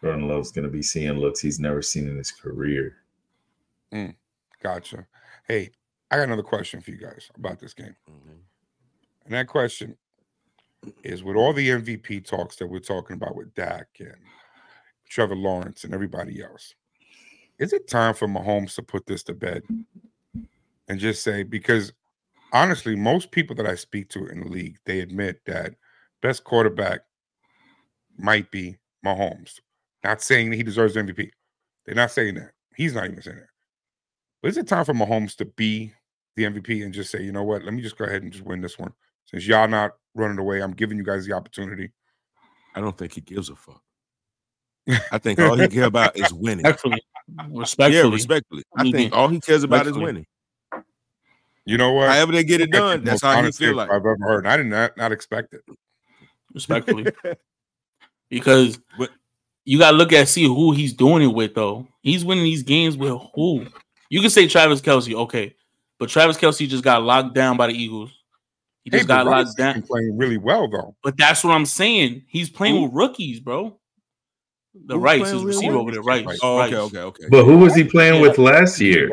Jordan Love's going to be seeing looks he's never seen in his career. Gotcha. Hey, I got another question for you guys about this game. And that question is, with all the MVP talks that we're talking about with Dak and Trevor Lawrence, and everybody else. Is it time for Mahomes to put this to bed and just say, because honestly, most people that I speak to in the league, they admit that best quarterback might be Mahomes. Not saying that he deserves the MVP. They're not saying that. He's not even saying that. But is it time for Mahomes to be the MVP and just say, you know what, let me just go ahead and just win this one. Since y'all not running away, I'm giving you guys the opportunity. I don't think he gives a fuck. I think all he cares about is winning. Respectfully. Yeah, respectfully. I think all he cares about is winning. You know what? However they get it done, that's how you feel like. I've ever heard. I did not expect it. Respectfully. Because you got to look at, see who he's doing it with, though. He's winning these games with who? You can say Travis Kelce, okay. But Travis Kelce just got locked down by the Eagles. He just got locked down. He's playing really well, though. But that's what I'm saying. He's playing with rookies, bro. The Rice is receiver over there. Rice. Oh, okay. But who was he playing with last year?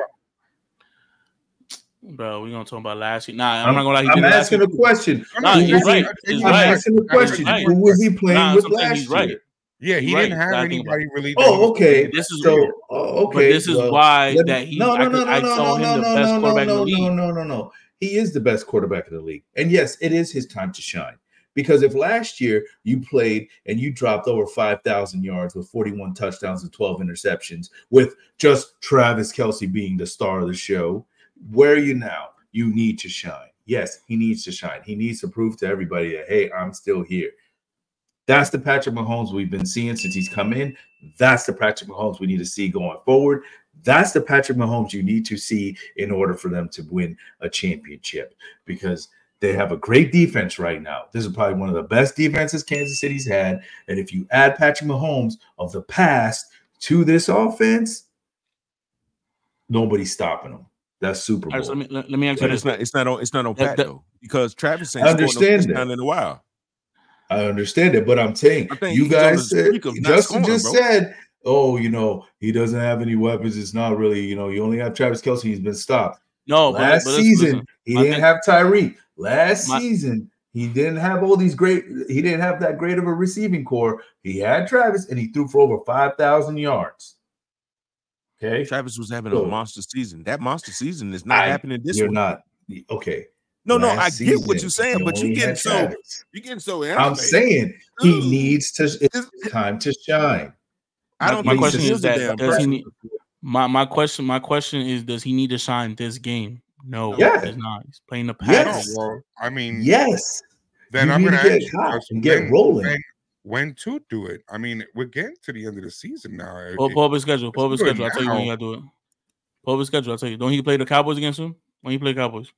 Bro, we're going to talk about last year. Nah, I'm not going to lie. I'm asking a question. Nah, he's right. I'm asking a question. Who was he playing with last year? Yeah, he didn't have anybody really. Oh, okay. This is so okay. But this is why that he. I saw him the best quarterback in the league. No. He is the best quarterback in the league, and yes, it is his time to shine. Because if last year you played and you dropped over 5,000 yards with 41 touchdowns and 12 interceptions, with just Travis Kelce being the star of the show, where are you now? You need to shine. Yes, he needs to shine. He needs to prove to everybody that, hey, I'm still here. That's the Patrick Mahomes we've been seeing since he's come in. That's the Patrick Mahomes we need to see going forward. That's the Patrick Mahomes you need to see in order for them to win a championship, because they have a great defense right now. This is probably one of the best defenses Kansas City's had. And if you add Patrick Mahomes of the past to this offense, nobody's stopping them. That's Super Bowl. Right, so let me ask you this. It's not on Pat, though, because Travis ain't scoring no touchdown in a while. I understand it, but I'm saying you guys said, Justin just said, oh, you know, he doesn't have any weapons. It's not really, you know, you only have Travis Kelce. He's been stopped. No, last season, he didn't have Tyreek. Last season, he didn't have all these great, he didn't have that great of a receiving core. He had Travis, and he threw for over 5,000 yards. Okay. Travis was having a monster season. That monster season is not happening this year. You're not. Okay. No, I get what you're saying, but you're getting so animated. I'm saying he needs to, it's time to shine. I don't. My question is that does he need, my question is, does he need to shine this game? No, he's not. He's playing the pass. Yes. Well, I mean, yes. Then I'm going to get hot and get rolling. When to do it? I mean, we're getting to the end of the season now. Pull up his schedule. I'll tell you when you got to do it. Pull up his schedule. I'll tell you. Don't he play the Cowboys against him? When he play Cowboys?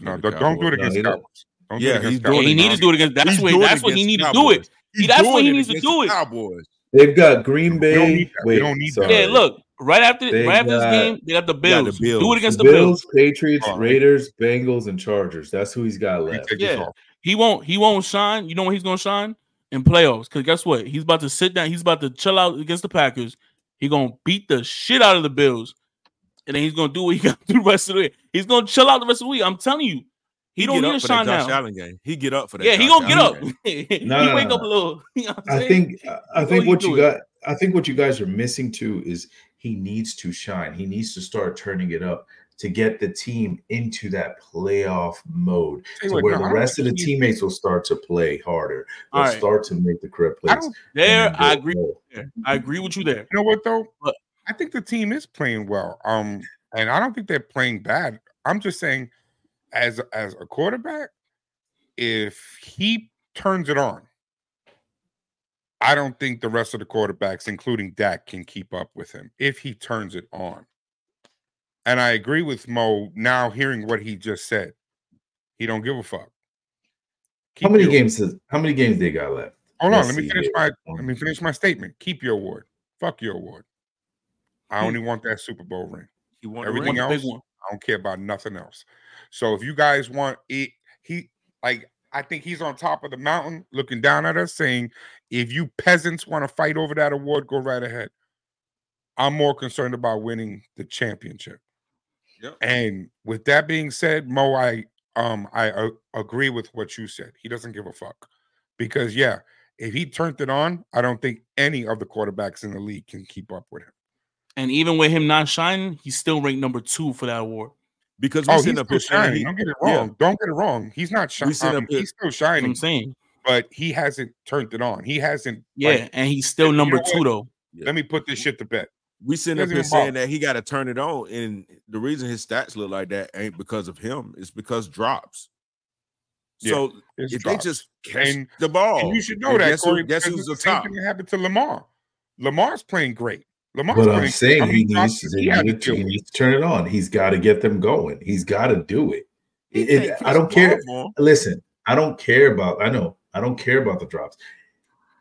No, don't do it against Cowboys. He needs to do it against. That's what he needs to do it. That's what he needs to do it. Cowboys. They've got Green Bay. They don't need that. Yeah, look, right after this game, they got the Bills. Do it against the Bills. Patriots, Raiders, Bengals, and Chargers. That's who he's got left. Yeah, he won't shine. You know when he's gonna shine? In playoffs. Because guess what? He's about to sit down. He's about to chill out against the Packers. He's gonna beat the shit out of the Bills, and then he's gonna do what he got to do the rest of the week. He's gonna chill out the rest of the week. I'm telling you. He don't need to shine now. He get up for that. Yeah, he gonna get up. He wake up a little. You know what I'm saying? I think what you guys are missing too is he needs to shine. He needs to start turning it up to get the team into that playoff mode, to where the rest of the teammates will start to play harder. They'll start to make the correct plays. I agree. I agree with you there. You know what though? I think the team is playing well. And I don't think they're playing bad. I'm just saying, as a quarterback, if he turns it on, I don't think the rest of the quarterbacks, including Dak, can keep up with him if he turns it on. And I agree with Mo now hearing what he just said. He don't give a fuck. How many games they got left? Hold on, let me finish my statement. Keep your award. Fuck your award. I only want that Super Bowl ring. You want everything else? I don't care about nothing else. So if you guys want it, I think he's on top of the mountain looking down at us saying, if you peasants want to fight over that award, go right ahead. I'm more concerned about winning the championship. Yep. And with that being said, Mo, I agree with what you said. He doesn't give a fuck because, yeah, If he turned it on, I don't think any other quarterbacks in the league can keep up with him. And even with him not shining, he's still ranked number 2 for that award. Because we he's still shining. Don't get it wrong. Yeah. Don't get it wrong. He's not shining. He's still shining. I'm saying, but he hasn't turned it on. He hasn't. Yeah, like, and he's still number 2 though. Yeah. Let me put this shit to bed. We sitting up here saying that he got to turn it on, and the reason his stats look like that ain't because of him. It's because drops. Yeah, so if drops. They just catch the ball, and you should know that. Guess who's the top? Same thing happened to Lamar. Lamar's playing great. Lamar's but I'm saying he needs to turn it on. He's got to get them going. He's got to do it. I don't care. Listen, I don't care about. I know I don't care about the drops.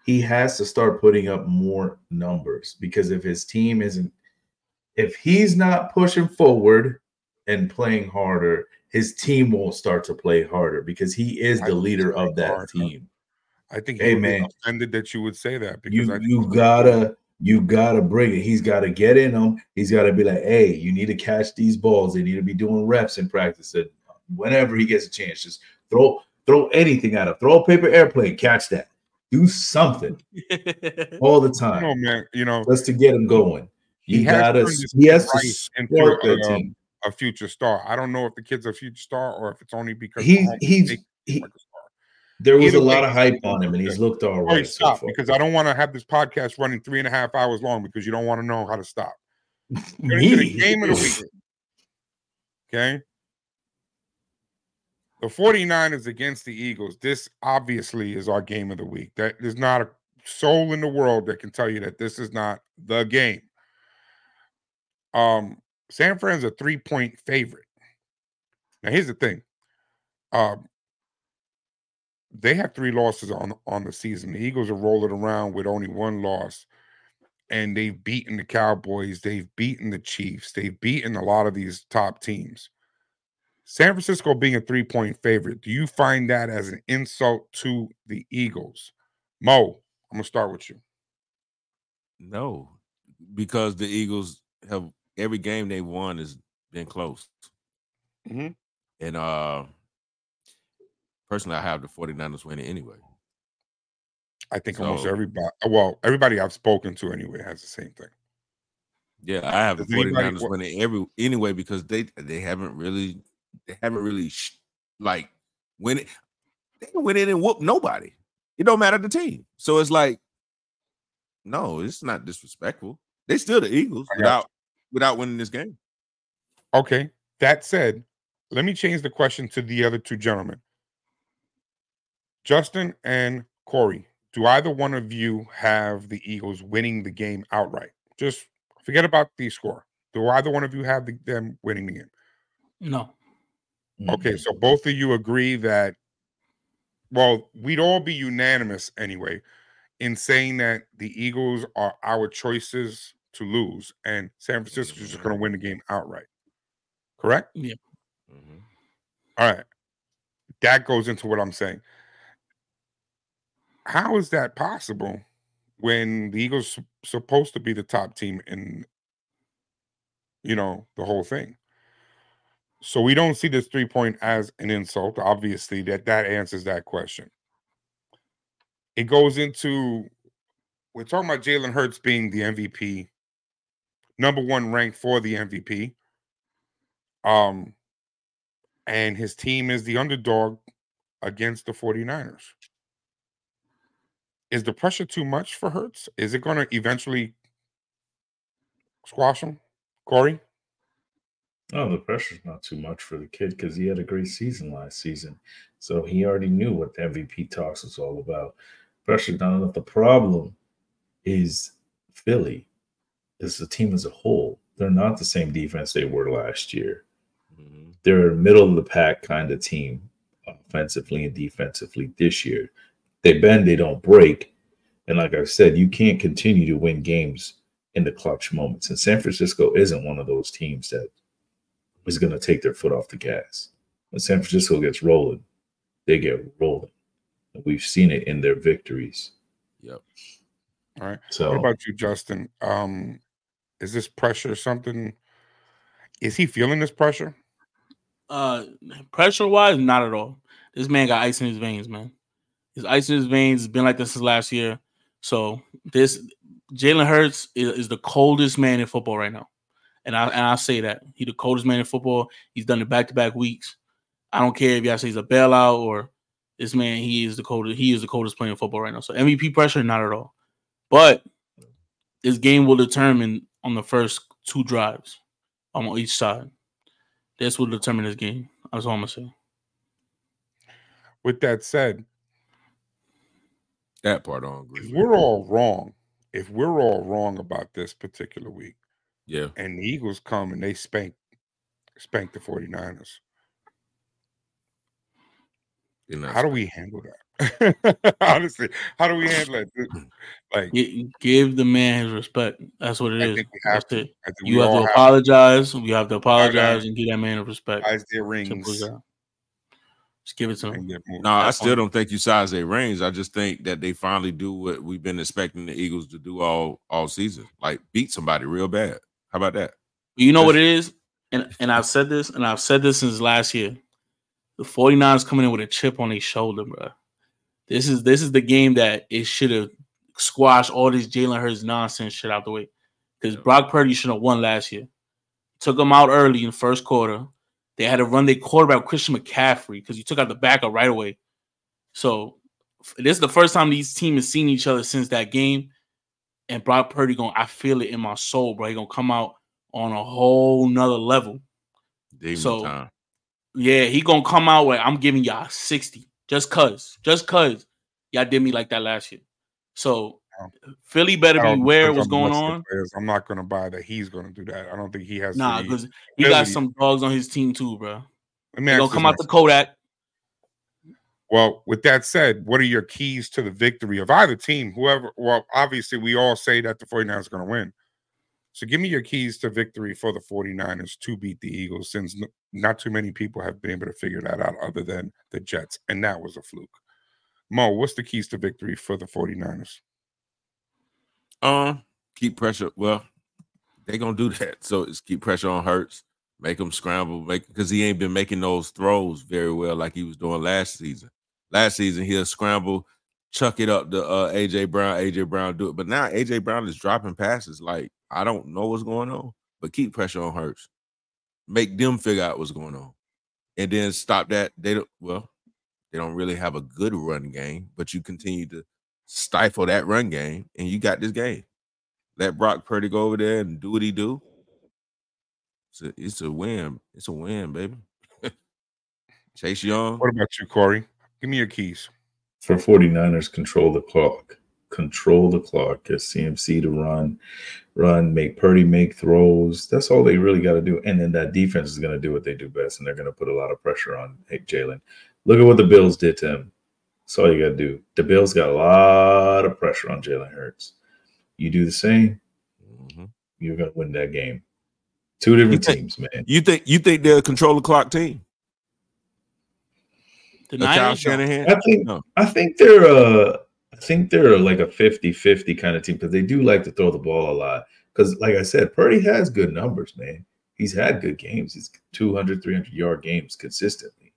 He has to start putting up more numbers because if his team isn't, if he's not pushing forward and playing harder, his team won't start to play harder because he is the leader of that team. I think he would be offended that you would say that because you gotta bring it. He's gotta get in them. He's gotta be like, hey, you need to catch these balls. They need to be doing reps in practice. And whenever he gets a chance, just throw anything at him. Throw a paper airplane, catch that. Do something all the time. No, man, just to get him going. He has to support the team. A future star. I don't know if the kid's a future star or if it's only because there was a lot of hype on him, and he's looked all right. So far. Because I don't want to have this podcast running 3.5 hours long because you don't want to know how to stop. The game of the week. Okay. The 49ers against the Eagles. This obviously is our game of the week. There's not a soul in the world that can tell you that this is not the game. San Fran's a 3-point favorite. Now, here's the thing. They have 3 losses on the season. The Eagles are rolling around with only 1 loss, and they've beaten the Cowboys. They've beaten the Chiefs. They've beaten a lot of these top teams. San Francisco being a 3-point favorite, do you find that as an insult to the Eagles? Mo, I'm going to start with you. No, because the Eagles have every game they won has been close. Mm-hmm. And personally, I have the 49ers winning anyway. I think almost everybody I've spoken to anyway has the same thing. Yeah, I have the 49ers winning anyway because they haven't really... They haven't really like win it. They can win it and whoop nobody. It don't matter the team. So it's like, no, it's not disrespectful. They still the Eagles without winning this game. Okay. That said, let me change the question to the other two gentlemen, Justin and Corey. Do either one of you have the Eagles winning the game outright? Just forget about the score. Do either one of you have them winning the game? No. Okay, so both of you agree that, well, we'd all be unanimous anyway in saying that the Eagles are our choices to lose, and San Francisco is going to win the game outright. Correct? Yeah. Mm-hmm. All right. That goes into what I'm saying. How is that possible when the Eagles are supposed to be the top team in, the whole thing? So we don't see this 3-point as an insult. Obviously, that answers that question. It goes into, we're talking about Jalen Hurts being the MVP, number 1 ranked for the MVP. And his team is the underdog against the 49ers. Is the pressure too much for Hurts? Is it going to eventually squash him? Corey? No, the pressure's not too much for the kid because he had a great season last season. So he already knew what the MVP talks was all about. Pressure's not enough. The problem is Philly. It's the team as a whole. They're not the same defense they were last year. Mm-hmm. They're a middle-of-the-pack kind of team offensively and defensively this year. They bend, they don't break. And like I said, you can't continue to win games in the clutch moments. And San Francisco isn't one of those teams that is going to take their foot off the gas. When San Francisco gets rolling, they get rolling. And we've seen it in their victories. Yep. All right. So, what about you, Justin? Is this pressure something? Is he feeling this pressure? Pressure-wise, not at all. This man got ice in his veins, man. There's ice in his veins. It's been like this since last year. So this Jalen Hurts is the coldest man in football right now. And I say that. He's the coldest man in football. He's done it back-to-back weeks. I don't care if y'all say he's a bailout or this man, he is the coldest. He is the coldest player in football right now. So MVP pressure, not at all. But this game will determine on the first two drives on each side. This will determine this game. That's all I'm going to say. With that said, that part on. If we're all wrong about this particular week, yeah, and the Eagles come and they spank the 49ers, how do we handle that? Honestly, how do we handle that? Like, give the man his respect. That's what it is. You have to apologize and give that man a respect. Size their rings. Just give it to him. No, I still don't think you size their rings. I just think that they finally do what we've been expecting the Eagles to do all season, like beat somebody real bad. How about that? You know what it is? And I've said this since last year. The 49ers coming in with a chip on their shoulder, bro. This is the game that it should have squashed all this Jalen Hurts nonsense shit out the way. Because Brock Purdy should have won last year. Took him out early in the first quarter. They had to run their quarterback, Christian McCaffrey, because you took out the backup right away. So this is the first time these teams have seen each other since that game. And Brock Purdy I feel it in my soul, bro. He's going to come out on a whole nother level. Time. Yeah, he gonna come out where I'm giving y'all 60 just cause y'all did me like that last year. So Philly better beware what's going on. I'm not gonna buy that he's gonna do that. I don't think he has. Nah, because he got some dogs on his team too, bro. He gonna come out to Kodak. Well, with that said, what are your keys to the victory of either team? Whoever. Well, obviously we all say that the 49ers are gonna win. So give me your keys to victory for the 49ers to beat the Eagles, since not too many people have been able to figure that out other than the Jets, and that was a fluke. Mo, what's the keys to victory for the 49ers? Keep pressure. Well, they're going to do that. So it's keep pressure on Hurts, make him scramble, because he ain't been making those throws very well like he was doing last season. Last season, he'll scramble, chuck it up to A.J. Brown. A.J. Brown do it. But now A.J. Brown is dropping passes like, I don't know what's going on, but keep pressure on Hurts. Make them figure out what's going on. And then stop that. They don't really have a good run game, but you continue to stifle that run game, and you got this game. Let Brock Purdy go over there and do what he do. It's a win. It's a win, baby. Chase Young. What about you, Corey? Give me your keys. For 49ers, control the clock. Control the clock, get CMC to run, make Purdy make throws. That's all they really got to do. And then that defense is going to do what they do best, and they're going to put a lot of pressure on Jalen. Look at what the Bills did to him. That's all you got to do. The Bills got a lot of pressure on Jalen Hurts. You do the same, you're going to win that game. Two different teams, man. You think they're a control the clock team? The Niners? I think they're like a 50-50 kind of team, because they do like to throw the ball a lot. Because, like I said, Purdy has good numbers, man. He's had good games. He's 200, 300-yard games consistently.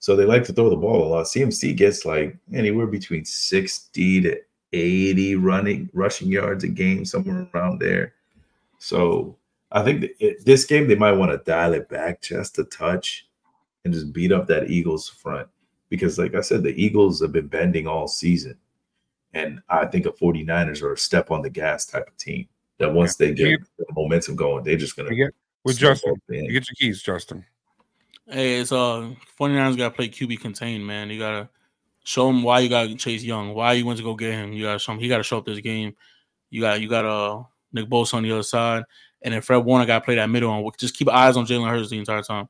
So they like to throw the ball a lot. CMC gets like anywhere between 60 to 80 rushing yards a game, somewhere around there. So I think this game they might want to dial it back just a touch and just beat up that Eagles front. Because, like I said, the Eagles have been bending all season. And I think a 49ers are a step on the gas type of team that once they get the momentum going, they're just going to get with Justin. You get your keys, Justin. Hey, it's 49ers got to play QB contained, man. You got to show him why you got to chase Young, why you went to go get him. You got to show him he got to show up this game. You got Nick Bosa on the other side, and then Fred Warner got to play that middle. On just keep eyes on Jalen Hurts the entire time.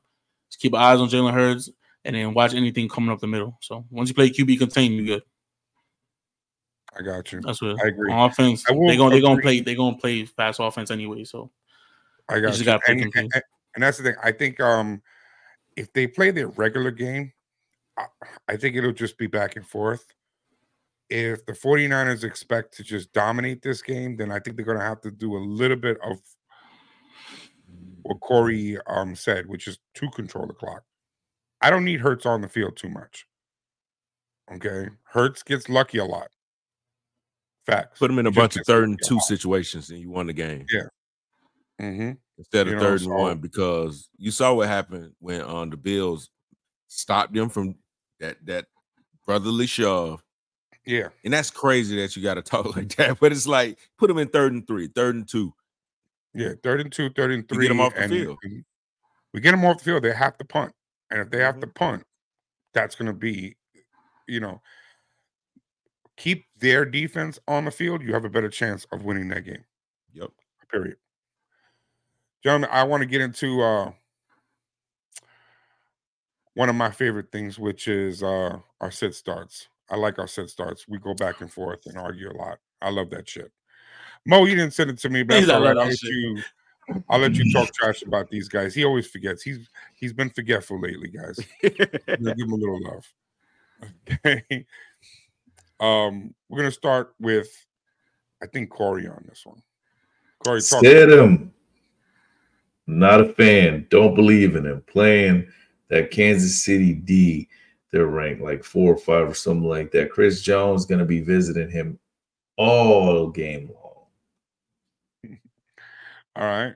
Just keep eyes on Jalen Hurts, and then watch anything coming up the middle. So once you play QB contained, you're good. I got you. That's what I agree. On offense, they're gonna play fast offense anyway. So I got you. And that's the thing. I think if they play their regular game, I think it'll just be back and forth. If the 49ers expect to just dominate this game, then I think they're gonna have to do a little bit of what Corey said, which is to control the clock. I don't need Hurts on the field too much. Okay. Hurts gets lucky a lot. Facts. Put him in a bunch of 3rd and 2 situations and you won the game. Yeah. Mm-hmm. Instead of 3rd and 1, because you saw what happened when the Bills stopped them from that brotherly shove. Yeah. And that's crazy that you got to talk like that. But it's like, put them in 3rd and 3, 3rd and 2. Yeah, 3rd and 2, 3rd and 3. We get them off the field. We get them off the field. They have to punt. And if they have to punt, that's going to be, keep their defense on the field. You have a better chance of winning that game. Yep. Period. Gentlemen, I want to get into one of my favorite things, which is our sit starts. I like our sit starts. We go back and forth and argue a lot. I love that shit. Mo, you didn't send it to me, but I'll let you talk trash about these guys. He always forgets. He's been forgetful lately, guys. Give him a little love. Okay. We're going to start with, I think, Corey on this one. Corey, talk. Said him. Not a fan. Don't believe in him. Playing that Kansas City D. They're ranked like 4 or 5 or something like that. Chris Jones going to be visiting him all game long. All right.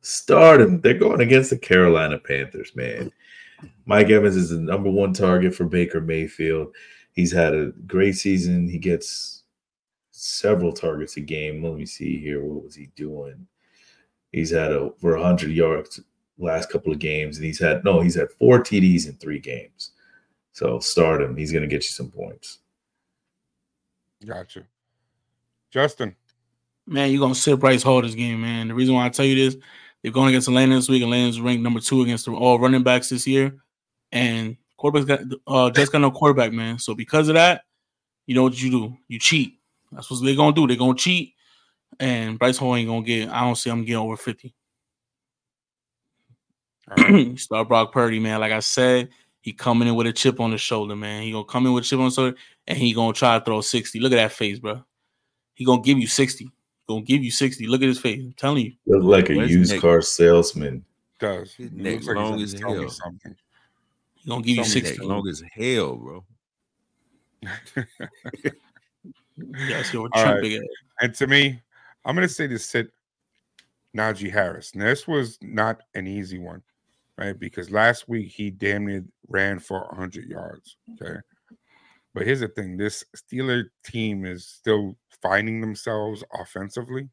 Start him. They're going against the Carolina Panthers, man. Mike Evans is the number 1 target for Baker Mayfield. He's had a great season. He gets several targets a game. Let me see here. What was he doing? He's had over 100 yards last couple of games, and he's had 4 TDs in 3 games. So start him. He's going to get you some points. Gotcha. Justin. Man, you're going to sit Bryce Hall this game, man. The reason why I tell you this, they're going against Atlanta this week. Atlanta's ranked number 2 against all running backs this year. And Jets got no quarterback, man. So because of that, you know what you do? You cheat. That's what they're going to do. They're going to cheat. And Bryce Hall ain't going to get – I don't see him getting over 50. Right. Start Brock Purdy, man. Like I said, he coming in with a chip on his shoulder, man. He going to come in with a chip on his shoulder, and he going to try to throw 60. Look at that face, bro. He going to give you 60. Look at his face. I'm telling you. Look like a used car salesman. Does. His neck's long as hell. He going to give you 60. Long as hell, bro. And to me, I'm going to say this sit Najee Harris. Now, this was not an easy one, right? Because last week he damn near ran for 100 yards, okay? But here's the thing. This Steeler team is still finding themselves offensively.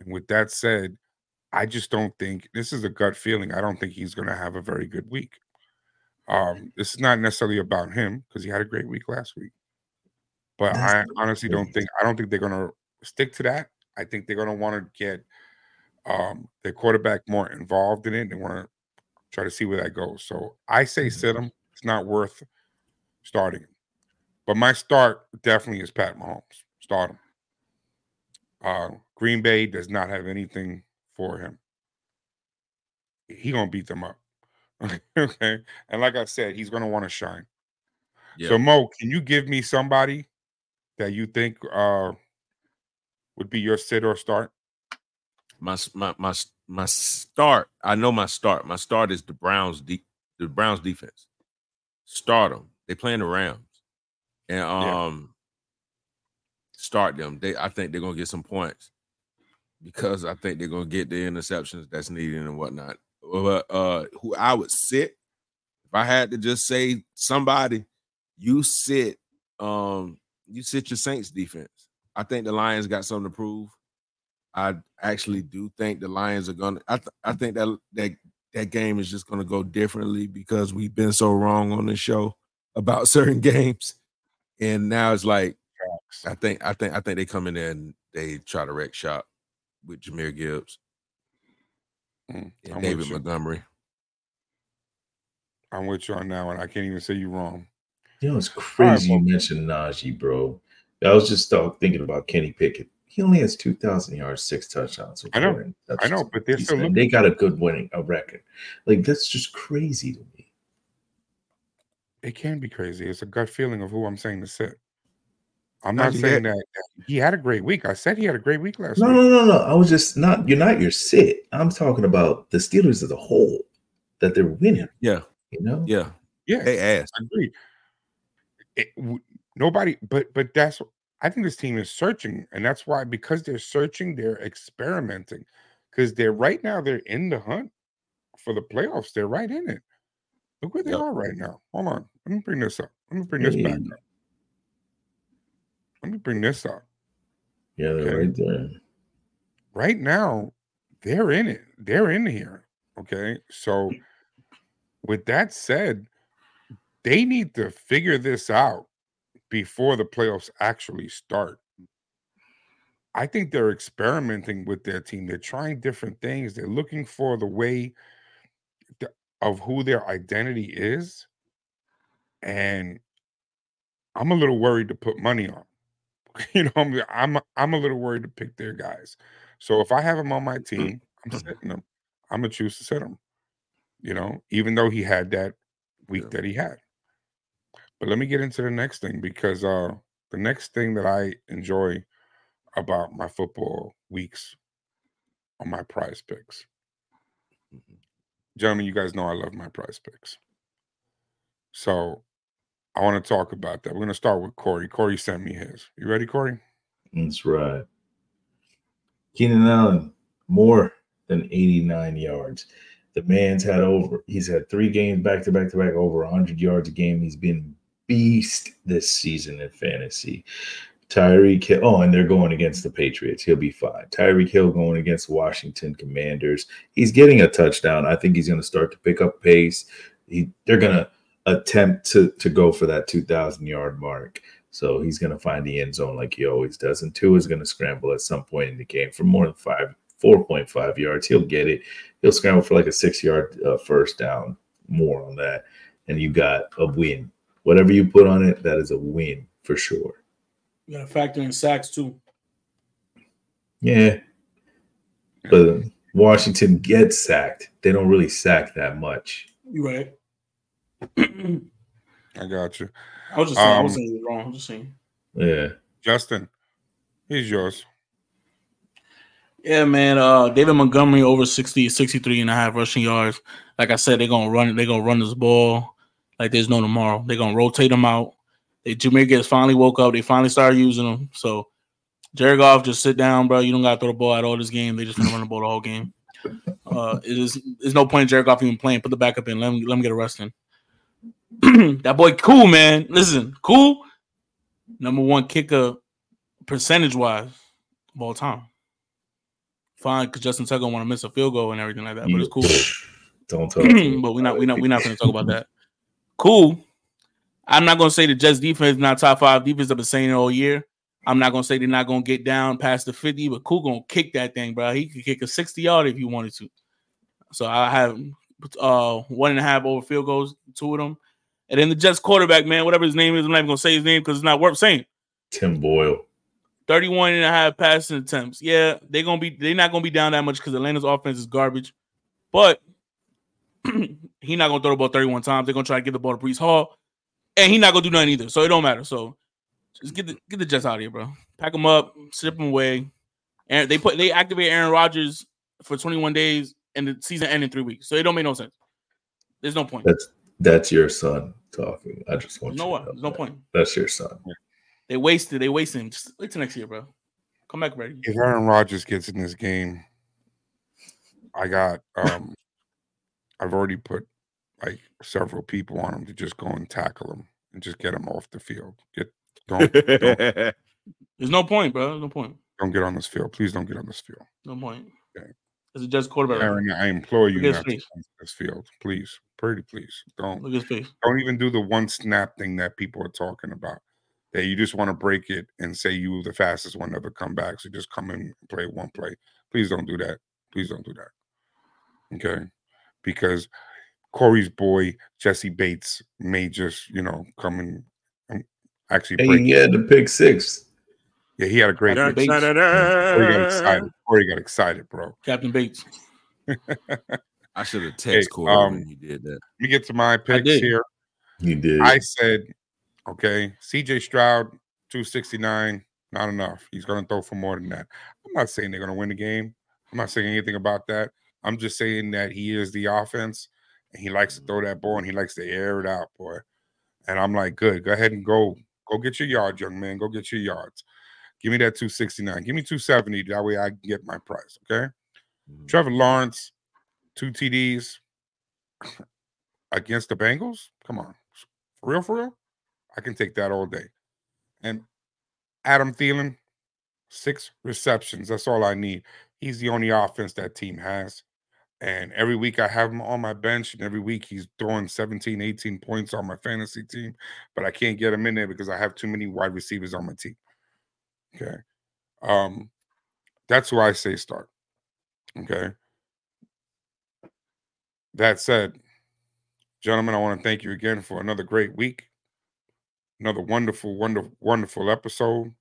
And with that said, I just don't think – this is a gut feeling. I don't think he's going to have a very good week. This is not necessarily about him because he had a great week last week. But I honestly don't think they're going to stick to that. I think they're going to want to get their quarterback more involved in it. They want to try to see where that goes. So I say sit him. It's not worth starting him. But my start definitely is Pat Mahomes. Start him. Green Bay does not have anything for him. He's going to beat them up. Okay. And like I said, he's going to want to shine. Yeah. So, Mo, can you give me somebody that you think would be your sit or start? My start. I know my start. My start is the Browns defense. Start them. They playing the Rams, and start them. I think they're gonna get some points because I think they're gonna get the interceptions that's needed and whatnot. But who I would sit if I had to just say somebody, you sit your Saints defense. I think the Lions got something to prove. I actually do think the Lions are going to – I think that game is just going to go differently because we've been so wrong on this show about certain games. And now it's like I think they come in there and they try to wreck shop with Jahmyr Gibbs and David Montgomery. I'm with you on that one. I can't even say you're wrong. It's crazy you mentioned Najee, bro. I was just thinking about Kenny Pickett. He only has 2,000 yards, 6 touchdowns. I know, but they're still looking. They got a good winning record. Like, that's just crazy to me. It can be crazy. It's a gut feeling of who I'm saying to sit. I'm not saying that he had a great week. I said he had a great week last week. No. I was just not – you're not your sit. I'm talking about the Steelers as a whole, that they're winning. Yeah. Yeah. Yeah. I agree. But that's, I think this team is searching, and that's why, because they're searching, they're experimenting, because they're right now they're in the hunt for the playoffs. They're right in it. Look where they are right now. Hold on, let me bring this up. Let me bring this back up. Let me bring this up. Yeah, they're right there. Right now, they're in it. They're in here. Okay, so with that said, they need to figure this out before the playoffs actually start. I think they're experimenting with their team. They're trying different things. They're looking for the way of who their identity is. And I'm a little worried to put money on. You know, I'm a little worried to pick their guys. So if I have him on my team, I'm sitting him. I'm going to choose to sit him, you know, even though he had that week that he had. But let me get into the next thing, because the next thing that I enjoy about my football weeks are my prize picks. Gentlemen, you guys know I love my prize picks. So I want to talk about that. We're going to start with Corey. Corey sent me his. You ready, Corey? That's right. Keenan Allen, more than 89 yards. The man's had over. He's had three games back-to-back-to-back over 100 yards a game. He's been beast this season in fantasy. Tyreek Hill. Oh, and they're going against the Patriots. He'll be fine. Tyreek Hill going against Washington Commanders. He's getting a touchdown. I think he's going to start to pick up pace. They're going to attempt to go for that 2,000-yard mark. So he's going to find the end zone like he always does. And Tua is going to scramble at some point in the game for more than 4.5 yards. He'll get it. He'll scramble for like a 6-yard first down, more on that. And you got a win. Whatever you put on it, that is a win for sure. You got to factor in sacks too. Yeah. But Washington gets sacked. They don't really sack that much. You're right. I got you. I was just saying, I was saying it wrong. I'm just saying. Yeah. Justin, he's yours. Yeah, man. David Montgomery over 63 and a half rushing yards. Like I said, they're gonna run this ball like there's no tomorrow. They're gonna rotate him out. Jameer finally woke up. They finally started using him. So Jared Goff, just sit down, bro. You don't gotta throw the ball at all this game. They just gonna run the ball the whole game. There's no point in Jared Goff even playing. Put the backup in. Let him get a rest in. That boy cool, man. Listen, cool. Number one kicker percentage-wise of all time. Fine, because Justin Tucker want to miss a field goal and everything like that, but it's cool. Don't talk. But we're not going to talk about that. Cool. I'm not going to say the Jets defense is not top five defense. I've been saying it all year. I'm not going to say they're not going to get down past the 50, but cool going to kick that thing, bro. He could kick a 60-yard if he wanted to. So I have 1.5 over field goals, two of them. And then the Jets quarterback, man, whatever his name is, I'm not even going to say his name because it's not worth saying. Tim Boyle. 31.5 passing attempts. Yeah, they're not going to be down that much because Atlanta's offense is garbage. But he's not going to throw the ball 31 times. They're going to try to get the ball to Breece Hall. And he's not going to do nothing either, so it don't matter. So just get the Jets out of here, bro. Pack them up, ship them away. And they activate Aaron Rodgers for 21 days, and the season ended in 3 weeks. So it don't make no sense. There's no point. That's your son talking. I just want you to know what? There's no point. That's your son. Yeah. They wasted him. Just wait till next year, bro. Come back ready. If Aaron Rodgers gets in this game, I got I've already put like several people on him to just go and tackle him and just get him off the field. Don't. There's no point, bro. No point. Don't get on this field. Please don't get on this field. No point. Okay. As a Jets quarterback, Aaron, I implore you not to on this field. Please. Pretty please. Don't look at his face. Don't even do the one snap thing that people are talking about. That you just want to break it and say you were the fastest one to ever come back. So just come in and play one play. Please don't do that. Please don't do that. Okay. Because Corey's boy, Jesse Bates, may just, come and actually break it. He had the pick six. Yeah, he had a great pick. Corey got excited, bro. Captain Bates. I should have texted Corey when he did that. Let me get to my picks here. He did. I said, okay, C.J. Stroud, 269, not enough. He's going to throw for more than that. I'm not saying they're going to win the game. I'm not saying anything about that. I'm just saying that he is the offense, and he likes to throw that ball, and he likes to air it out, boy. And I'm like, good. Go ahead and go get your yards, young man. Go get your yards. Give me that 269. Give me 270. That way I can get my price, okay? Mm-hmm. Trevor Lawrence, 2 TDs against the Bengals? Come on. For real? I can take that all day. And Adam Thielen, 6 receptions. That's all I need. He's the only offense that team has. And every week I have him on my bench, and every week he's throwing 17, 18 points on my fantasy team, but I can't get him in there because I have too many wide receivers on my team. Okay. That's who I say start. Okay. That said, gentlemen, I want to thank you again for another great week. Another wonderful, wonderful, wonderful episode.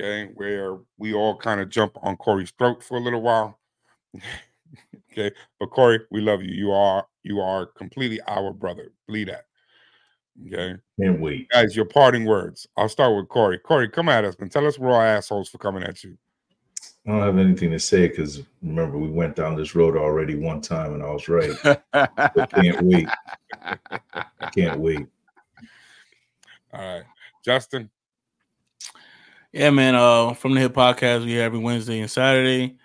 Okay. Where we all kind of jump on Corey's throat for a little while. Okay. But Corey, we love you. You are completely our brother. Believe that. Okay. Can't wait. Guys, your parting words. I'll start with Corey. Corey, come at us and tell us we're all assholes for coming at you. I don't have anything to say because, remember, we went down this road already one time and I was right. I can't wait. I can't wait. All right. Justin? Yeah, man. From the Hip Podcast, we have every Wednesday and Saturday.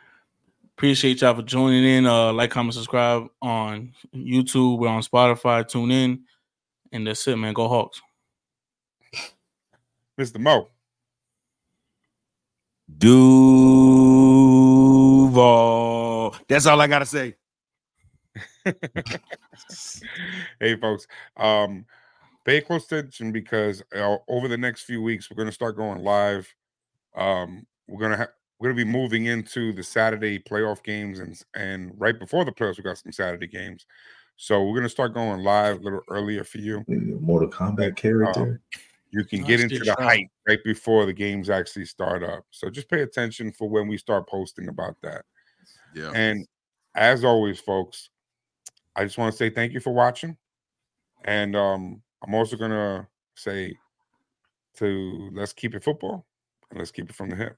Appreciate y'all for joining in. Like, comment, subscribe on YouTube. We're on Spotify. Tune in. And that's it, man. Go Hawks. Mr. Mo. Duval. That's all I got to say. Hey, folks. Pay close attention because over the next few weeks, we're going to start going live. We're going to be moving into the Saturday playoff games. And right before the playoffs, we got some Saturday games. So we're going to start going live a little earlier for you. Mortal Kombat character. You can get into the hype right before the games actually start up. So just pay attention for when we start posting about that. Yeah. And as always, folks, I just want to say thank you for watching. And I'm also going to say let's keep it football and let's keep it from the hip.